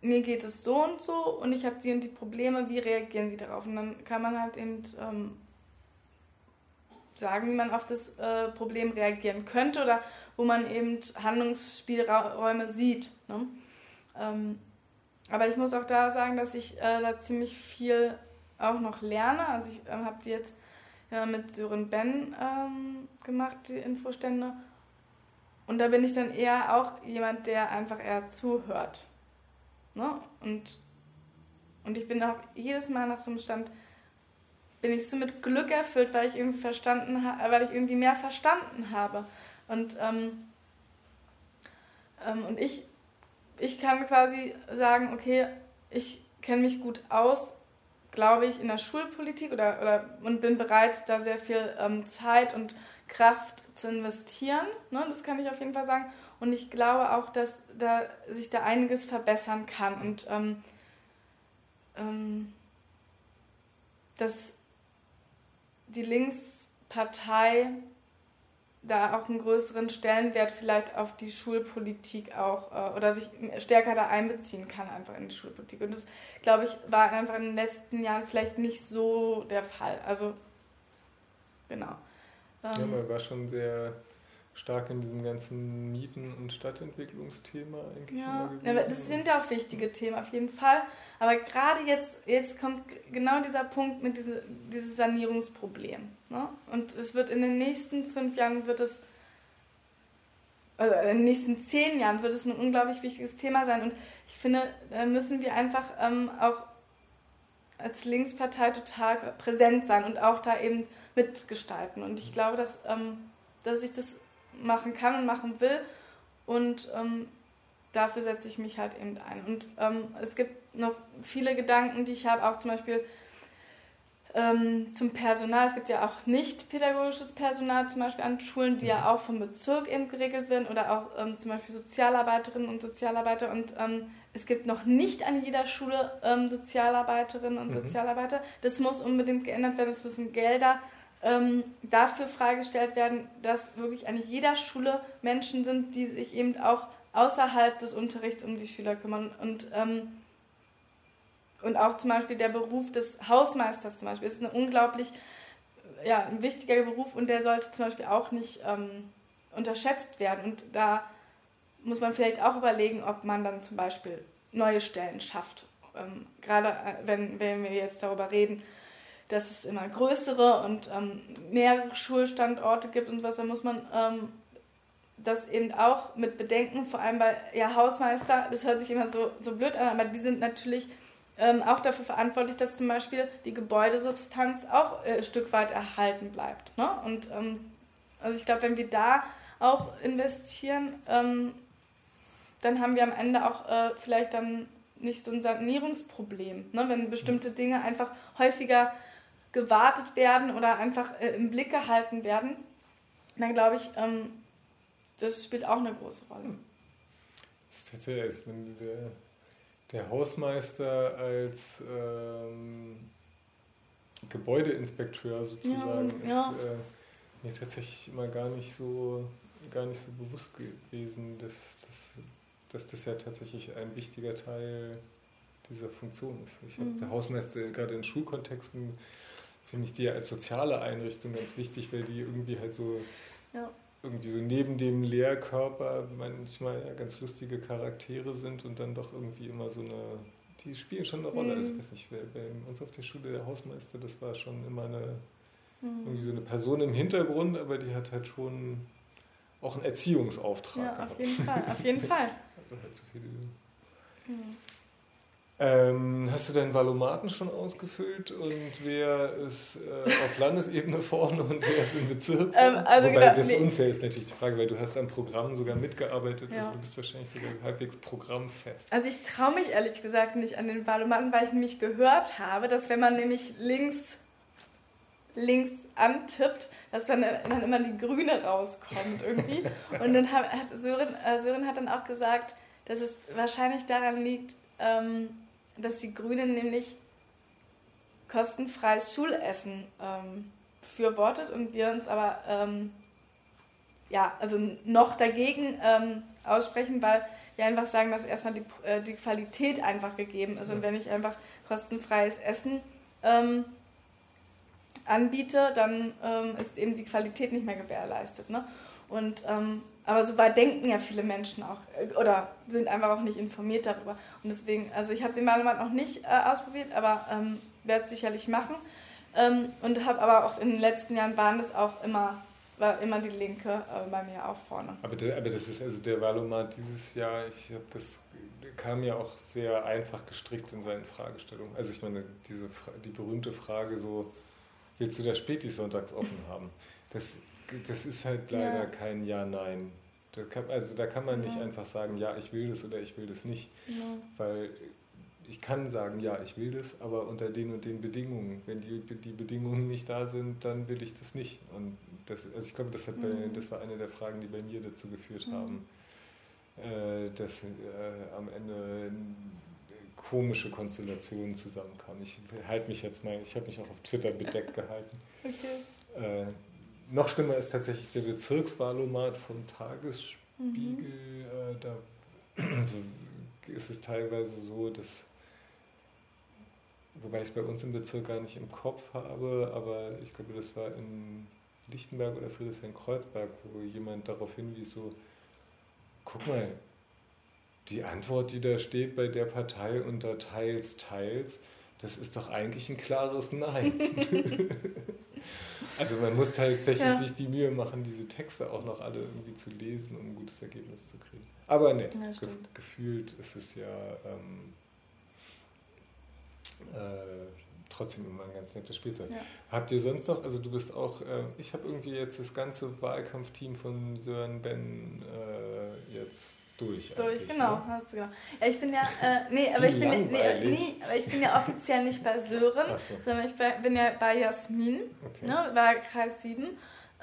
mir geht es so und so und ich habe die und die Probleme, wie reagieren sie darauf? Und dann kann man halt eben ähm, sagen, wie man auf das äh, Problem reagieren könnte oder wo man eben Handlungsspielräume sieht. Ne? Ähm, aber ich muss auch da sagen, dass ich äh, da ziemlich viel auch noch lerne. Also ich ähm, habe die jetzt ja, mit Sören Benn ähm, gemacht, die Infostände. Und da bin ich dann eher auch jemand, der einfach eher zuhört. Ne? Und, und ich bin auch jedes Mal nach so einem Stand bin ich so mit Glück erfüllt, weil ich irgendwie verstanden ha- weil ich irgendwie mehr verstanden habe. Und, ähm, ähm, und ich, ich kann quasi sagen, okay, ich kenne mich gut aus, glaube ich, in der Schulpolitik oder, oder, und bin bereit, da sehr viel ähm, Zeit und Kraft zu investieren. Ne? Das kann ich auf jeden Fall sagen. Und ich glaube auch, dass da, sich da einiges verbessern kann. Und ähm, ähm, dass die Linkspartei da auch einen größeren Stellenwert vielleicht auf die Schulpolitik auch oder sich stärker da einbeziehen kann einfach in die Schulpolitik. Und das, glaube ich, war einfach in den letzten Jahren vielleicht nicht so der Fall. Also, genau. Ja, man war schon sehr stark in diesem ganzen Mieten- und Stadtentwicklungsthema eigentlich ja. immer gewesen. Ja, das sind ja auch wichtige Themen auf jeden Fall. Aber gerade jetzt, jetzt kommt genau dieser Punkt mit diese, dieses Sanierungsproblem. Ne? Und es wird in den nächsten fünf Jahren wird es, also in den nächsten zehn Jahren wird es ein unglaublich wichtiges Thema sein. Und ich finde, da müssen wir einfach ähm, auch als Linkspartei total präsent sein und auch da eben mitgestalten. Und ich glaube, dass, ähm, dass ich das machen kann und machen will, und ähm, dafür setze ich mich halt eben ein. Und ähm, es gibt noch viele Gedanken, die ich habe, auch zum Beispiel ähm, zum Personal. Es gibt ja auch nicht pädagogisches Personal, zum Beispiel an Schulen, die ja auch vom Bezirk eben geregelt werden, oder auch ähm, zum Beispiel Sozialarbeiterinnen und Sozialarbeiter, und ähm, es gibt noch nicht an jeder Schule ähm, Sozialarbeiterinnen und mhm. Sozialarbeiter. Das muss unbedingt geändert werden, es müssen Gelder dafür freigestellt werden, dass wirklich an jeder Schule Menschen sind, die sich eben auch außerhalb des Unterrichts um die Schüler kümmern. Und, ähm, und auch zum Beispiel der Beruf des Hausmeisters zum Beispiel ist ein unglaublich ja, ein wichtiger Beruf, und der sollte zum Beispiel auch nicht ähm, unterschätzt werden. Und da muss man vielleicht auch überlegen, ob man dann zum Beispiel neue Stellen schafft. Ähm, gerade wenn, wenn wir jetzt darüber reden, dass es immer größere und ähm, mehrere Schulstandorte gibt und was, da muss man ähm, das eben auch mit bedenken, vor allem bei ja, Hausmeister, das hört sich immer so, so blöd an, aber die sind natürlich ähm, auch dafür verantwortlich, dass zum Beispiel die Gebäudesubstanz auch äh, ein Stück weit erhalten bleibt. Ne? Und ähm, also ich glaube, wenn wir da auch investieren, ähm, dann haben wir am Ende auch äh, vielleicht dann nicht so ein Sanierungsproblem, ne? Wenn bestimmte Dinge einfach häufiger gewartet werden oder einfach äh, im Blick gehalten werden, dann glaube ich, ähm, das spielt auch eine große Rolle. Das ist ja, ich meine, der, der Hausmeister als ähm, Gebäudeinspekteur sozusagen ja, ist ja. Äh, mir tatsächlich immer gar nicht so, gar nicht so bewusst gewesen, dass, dass, dass das ja tatsächlich ein wichtiger Teil dieser Funktion ist. Ich habe mhm. der Hausmeister gerade in Schulkontexten, finde ich die ja als soziale Einrichtung ganz wichtig, weil die irgendwie halt so ja. irgendwie so neben dem Lehrkörper manchmal ja ganz lustige Charaktere sind und dann doch irgendwie immer so eine, die spielen schon eine Rolle. Mhm. Also ich weiß nicht, bei uns auf der Schule der Hausmeister, das war schon immer eine mhm. irgendwie so eine Person im Hintergrund, aber die hat halt schon auch einen Erziehungsauftrag. Ja, auf jeden Fall, auf jeden Fall. Also halt so viele. Mhm. Ähm, hast du deinen Wahl-O-Maten schon ausgefüllt, und wer ist äh, auf Landesebene vorne und wer ist im Bezirk? Ähm, also Wobei genau, das nee. unfair ist natürlich die Frage, weil du hast am Programm sogar mitgearbeitet, ja. also du bist wahrscheinlich sogar halbwegs programmfest. Also ich traue mich ehrlich gesagt nicht an den Wahl-O-Maten, weil ich nämlich gehört habe, dass wenn man nämlich links, links antippt, dass dann, dann immer die Grüne rauskommt irgendwie. Und dann hat Sören, äh, Sören hat dann auch gesagt, dass es wahrscheinlich daran liegt, ähm, dass die Grünen nämlich kostenfreies Schulessen ähm, befürwortet und wir uns aber ähm, ja, also noch dagegen ähm, aussprechen, weil wir einfach sagen, dass erstmal die, äh, die Qualität einfach gegeben ist. Und wenn ich einfach kostenfreies Essen ähm, anbiete, dann ähm, ist eben die Qualität nicht mehr gewährleistet. Ne? Und ähm, aber so weit denken ja viele Menschen auch oder sind einfach auch nicht informiert darüber. Und deswegen, also ich habe den Wahl-O-Mat noch nicht äh, ausprobiert, aber ähm, werde es sicherlich machen. Ähm, und habe aber auch in den letzten Jahren waren das auch immer, war immer die Linke äh, bei mir auch vorne. Aber, der, aber das ist also der Wahl-O-Mat dieses Jahr, ich habe das kam ja auch sehr einfach gestrickt in seinen Fragestellungen. Also ich meine, diese die berühmte Frage so, willst du das Spätis sonntags offen haben? Das Das ist halt leider ja. kein Ja-Nein. Da kann, also da kann man ja. nicht einfach sagen, ja, ich will das oder ich will das nicht. Ja. Weil ich kann sagen, ja, ich will das, aber unter den und den Bedingungen. Wenn die, die Bedingungen nicht da sind, dann will ich das nicht. Und das, also ich glaube, das, hat bei, mhm. das war eine der Fragen, die bei mir dazu geführt mhm. haben, äh, dass äh, am Ende komische Konstellationen zusammenkamen. Ich halte mich jetzt mal, ich habe mich auch auf Twitter bedeckt gehalten. Okay. Äh, Noch schlimmer ist tatsächlich der Bezirkswahl-O-Mat vom Tagesspiegel. Mhm. Äh, da ist es teilweise so, dass, wobei ich es bei uns im Bezirk gar nicht im Kopf habe, aber ich glaube, das war in Lichtenberg oder Friedrichshain-Kreuzberg, wo jemand darauf hinwies, so, guck mal, die Antwort, die da steht bei der Partei unter teils, teils, das ist doch eigentlich ein klares Nein. Also man muss tatsächlich ja. sich die Mühe machen, diese Texte auch noch alle irgendwie zu lesen, um ein gutes Ergebnis zu kriegen. Aber ne, ja, ge- gefühlt ist es ja ähm, äh, trotzdem immer ein ganz nettes Spielzeug. Ja. Habt ihr sonst noch, also du bist auch, äh, ich habe irgendwie jetzt das ganze Wahlkampfteam von Sören Benn äh, jetzt durch. Durch, genau, ne? Hast du genau. Ja, ich bin ja, äh, nee, aber ich bin, nee, nee, aber ich bin ja offiziell nicht bei Sören, so. sondern ich bin ja bei Jasmin, okay. ne, Wahlkreis sieben.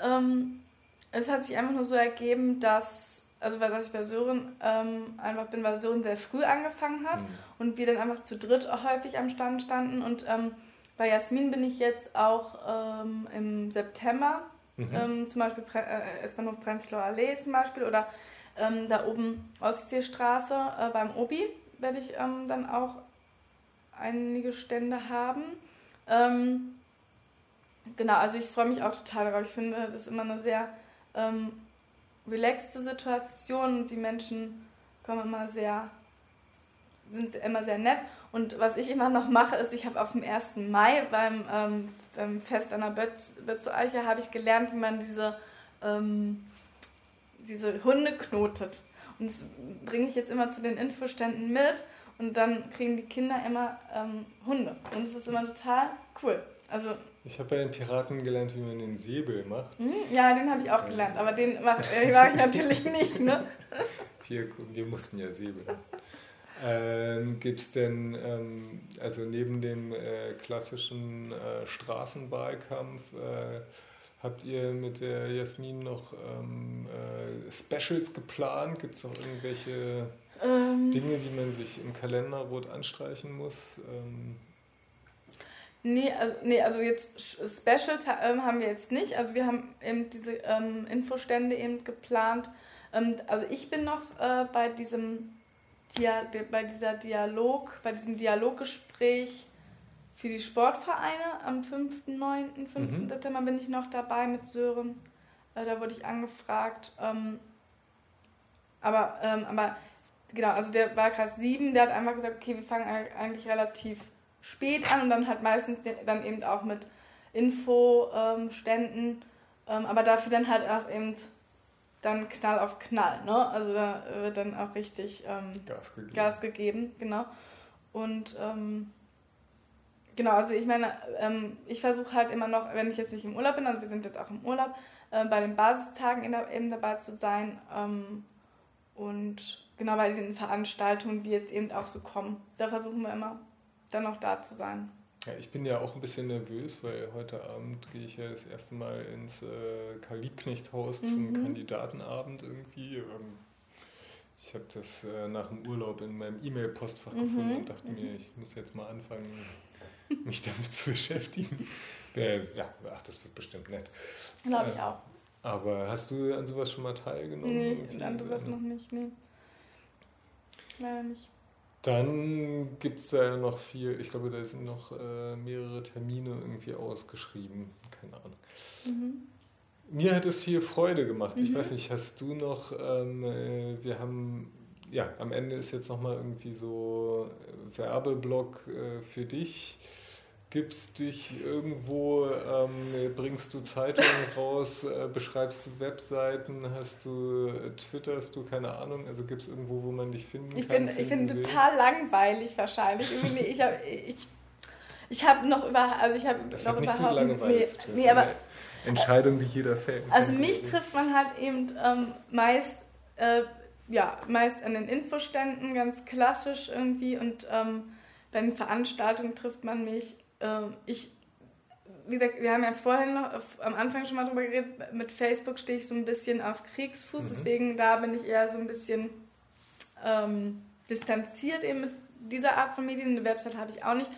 Ähm, es hat sich einfach nur so ergeben, dass, also dass ich bei Sören ähm, einfach bin, weil Sören sehr früh angefangen hat mhm. und wir dann einfach zu dritt auch häufig am Stand standen. Und ähm, bei Jasmin bin ich jetzt auch ähm, im September, mhm. ähm, zum Beispiel Pre- äh, S-Bahnhof Prenzlauer Allee zum Beispiel oder Ähm, da oben Ostseestraße äh, beim Obi werde ich ähm, dann auch einige Stände haben. Ähm, genau, also ich freue mich auch total darauf. Ich finde, das ist immer eine sehr ähm, relaxte Situation. Die Menschen kommen immer sehr, sind immer sehr nett. Und was ich immer noch mache, ist, ich habe auf dem ersten Mai beim, ähm, beim Fest an der Bötz- Bötzoeiche habe ich gelernt, wie man diese ähm, diese Hunde knotet. Und das bringe ich jetzt immer zu den Infoständen mit und dann kriegen die Kinder immer ähm, Hunde. Und es ist immer total cool. Also, ich habe bei den Piraten gelernt, wie man den Säbel macht. Hm? Ja, den habe ich auch gelernt, aber den mache äh, mach ich natürlich nicht. Ne? Wir, wir mussten ja Säbel. Ähm, gibt es denn, ähm, also neben dem äh, klassischen äh, Straßenwahlkampf, äh, habt ihr mit der Jasmin noch ähm, äh, Specials geplant? Gibt es noch irgendwelche ähm, Dinge, die man sich im Kalender rot anstreichen muss? Ähm. Nee, also, nee, also jetzt Specials ähm, haben wir jetzt nicht. Also wir haben eben diese ähm, Infostände eben geplant. Ähm, also ich bin noch äh, bei diesem Dia- bei dieser Dialog, bei diesem Dialoggespräch für die Sportvereine am fünften neunten, fünften Mhm. September bin ich noch dabei mit Sören. Äh, da wurde ich angefragt. Ähm, aber, ähm, aber genau, also der Wahlkreis sieben, der hat einfach gesagt, okay, wir fangen eigentlich relativ spät an und dann halt meistens den, dann eben auch mit Infoständen. Ähm, ähm, aber dafür dann halt auch eben dann Knall auf Knall. Ne? Also da wird dann auch richtig ähm, Gas gegeben. Gas gegeben, genau. Und ähm, Genau, also ich meine, ähm, ich versuche halt immer noch, wenn ich jetzt nicht im Urlaub bin, also wir sind jetzt auch im Urlaub, äh, bei den Basistagen in der, eben dabei zu sein ähm, und genau bei den Veranstaltungen, die jetzt eben auch so kommen. Da versuchen wir immer, dann auch da zu sein. Ja, ich bin ja auch ein bisschen nervös, weil heute Abend gehe ich ja das erste Mal ins äh, Karl-Liebknecht-Haus mhm. zum Kandidatenabend irgendwie. Ähm, ich habe das äh, nach dem Urlaub in meinem E-Mail-Postfach mhm. gefunden und dachte mhm. mir, ich muss jetzt mal anfangen, mich damit zu beschäftigen. Ja, ach, das wird bestimmt nett. Glaube ich äh, auch. Aber hast du an sowas schon mal teilgenommen? Nee, an sowas noch nicht, nee. Leider nicht. Dann gibt es da noch viel, ich glaube, da sind noch äh, mehrere Termine irgendwie ausgeschrieben. Keine Ahnung. Mhm. Mir hat es viel Freude gemacht. Mhm. Ich weiß nicht, hast du noch, ähm, wir haben... Ja, am Ende ist jetzt nochmal irgendwie so Werbeblock äh, für dich. Gibst dich irgendwo, ähm, bringst du Zeitungen raus, äh, beschreibst du Webseiten, hast du, äh, twitterst du, keine Ahnung, also gibt es irgendwo, wo man dich finden ich kann? Bin, finden ich bin sehen? Total langweilig wahrscheinlich. Ich habe ich, ich hab noch, über, also ich hab das noch hat überhaupt... Das nicht nee, zu nee, aber Entscheidung, die jeder fällt. Also mich trifft man halt eben ähm, meist... Äh, Ja, meist an den Infoständen, ganz klassisch irgendwie. Und ähm, bei den Veranstaltungen trifft man mich. Ähm, ich, wie gesagt, wir haben ja vorhin noch auf, am Anfang schon mal drüber geredet, mit Facebook stehe ich so ein bisschen auf Kriegsfuß. Mhm. Deswegen da bin ich eher so ein bisschen ähm, distanziert eben mit dieser Art von Medien. Eine Website habe ich auch nicht.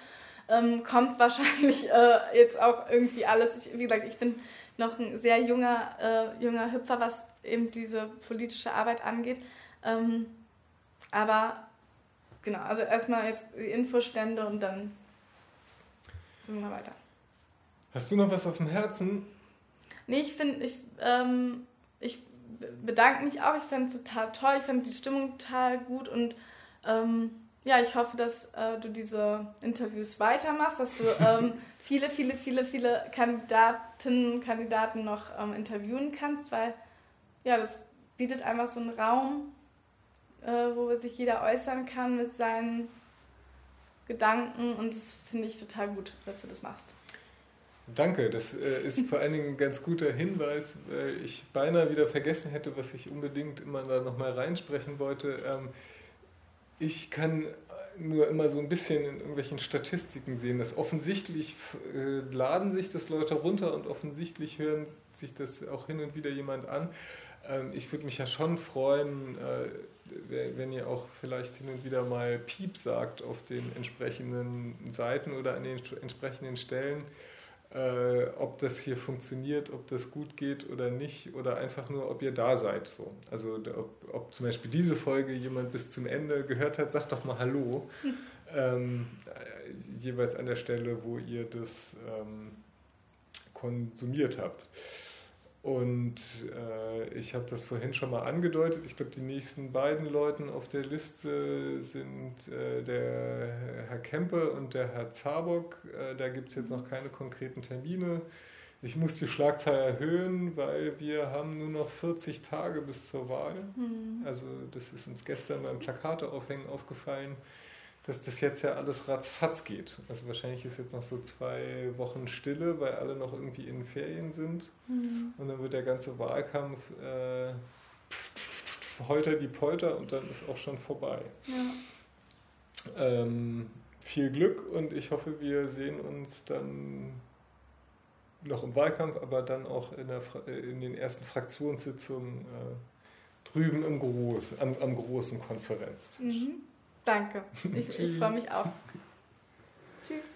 Ähm, kommt wahrscheinlich äh, jetzt auch irgendwie alles. Ich, wie gesagt, ich bin noch ein sehr junger, äh, junger Hüpfer, was eben diese politische Arbeit angeht. Ähm, aber genau, also erstmal jetzt die Infostände und dann gehen wir weiter. Hast du noch was auf dem Herzen? Nee, ich finde, ich, ähm, ich bedanke mich auch. Ich fand es total toll. Ich fand die Stimmung total gut und ähm, ja, ich hoffe, dass äh, du diese Interviews weitermachst, dass du ähm, viele, viele, viele, viele Kandidatinnen und Kandidaten noch ähm, interviewen kannst, weil ja, das bietet einfach so einen Raum, äh, wo sich jeder äußern kann mit seinen Gedanken und das finde ich total gut, dass du das machst. Danke, das äh, ist vor allen Dingen ein ganz guter Hinweis, weil ich beinahe wieder vergessen hätte, was ich unbedingt immer da nochmal reinsprechen wollte. Ähm, ich kann nur immer so ein bisschen in irgendwelchen Statistiken sehen, dass offensichtlich äh, laden sich das Leute runter und offensichtlich hören sich das auch hin und wieder jemand an. Ähm, ich würde mich ja schon freuen, äh, wenn ihr auch vielleicht hin und wieder mal Piep sagt auf den entsprechenden Seiten oder an den entsprechenden Stellen, äh, ob das hier funktioniert, ob das gut geht oder nicht oder einfach nur, ob ihr da seid. So. Also ob, ob zum Beispiel diese Folge jemand bis zum Ende gehört hat, sagt doch mal Hallo. Hm. Ähm, jeweils an der Stelle, wo ihr das ähm, konsumiert habt. Und äh, ich habe das vorhin schon mal angedeutet. Ich glaube, die nächsten beiden Leuten auf der Liste sind äh, der Herr Camper und der Herr Zabock. Äh, da gibt es jetzt noch keine konkreten Termine. Ich muss die Schlagzahl erhöhen, weil wir haben nur noch vierzig Tage bis zur Wahl. Mhm. Also das ist uns gestern beim Plakateaufhängen aufgefallen, dass das jetzt ja alles ratzfatz geht. Also wahrscheinlich ist jetzt noch so zwei Wochen Stille, weil alle noch irgendwie in Ferien sind. Mhm. Und dann wird der ganze Wahlkampf äh, holter die Polter und dann ist auch schon vorbei. Ja. Ähm, viel Glück und ich hoffe, wir sehen uns dann noch im Wahlkampf, aber dann auch in, der Fra- in den ersten Fraktionssitzungen äh, drüben im Groß, am, am großen Konferenztisch. Mhm. Danke. Ich, ich freue mich auch. Tschüss.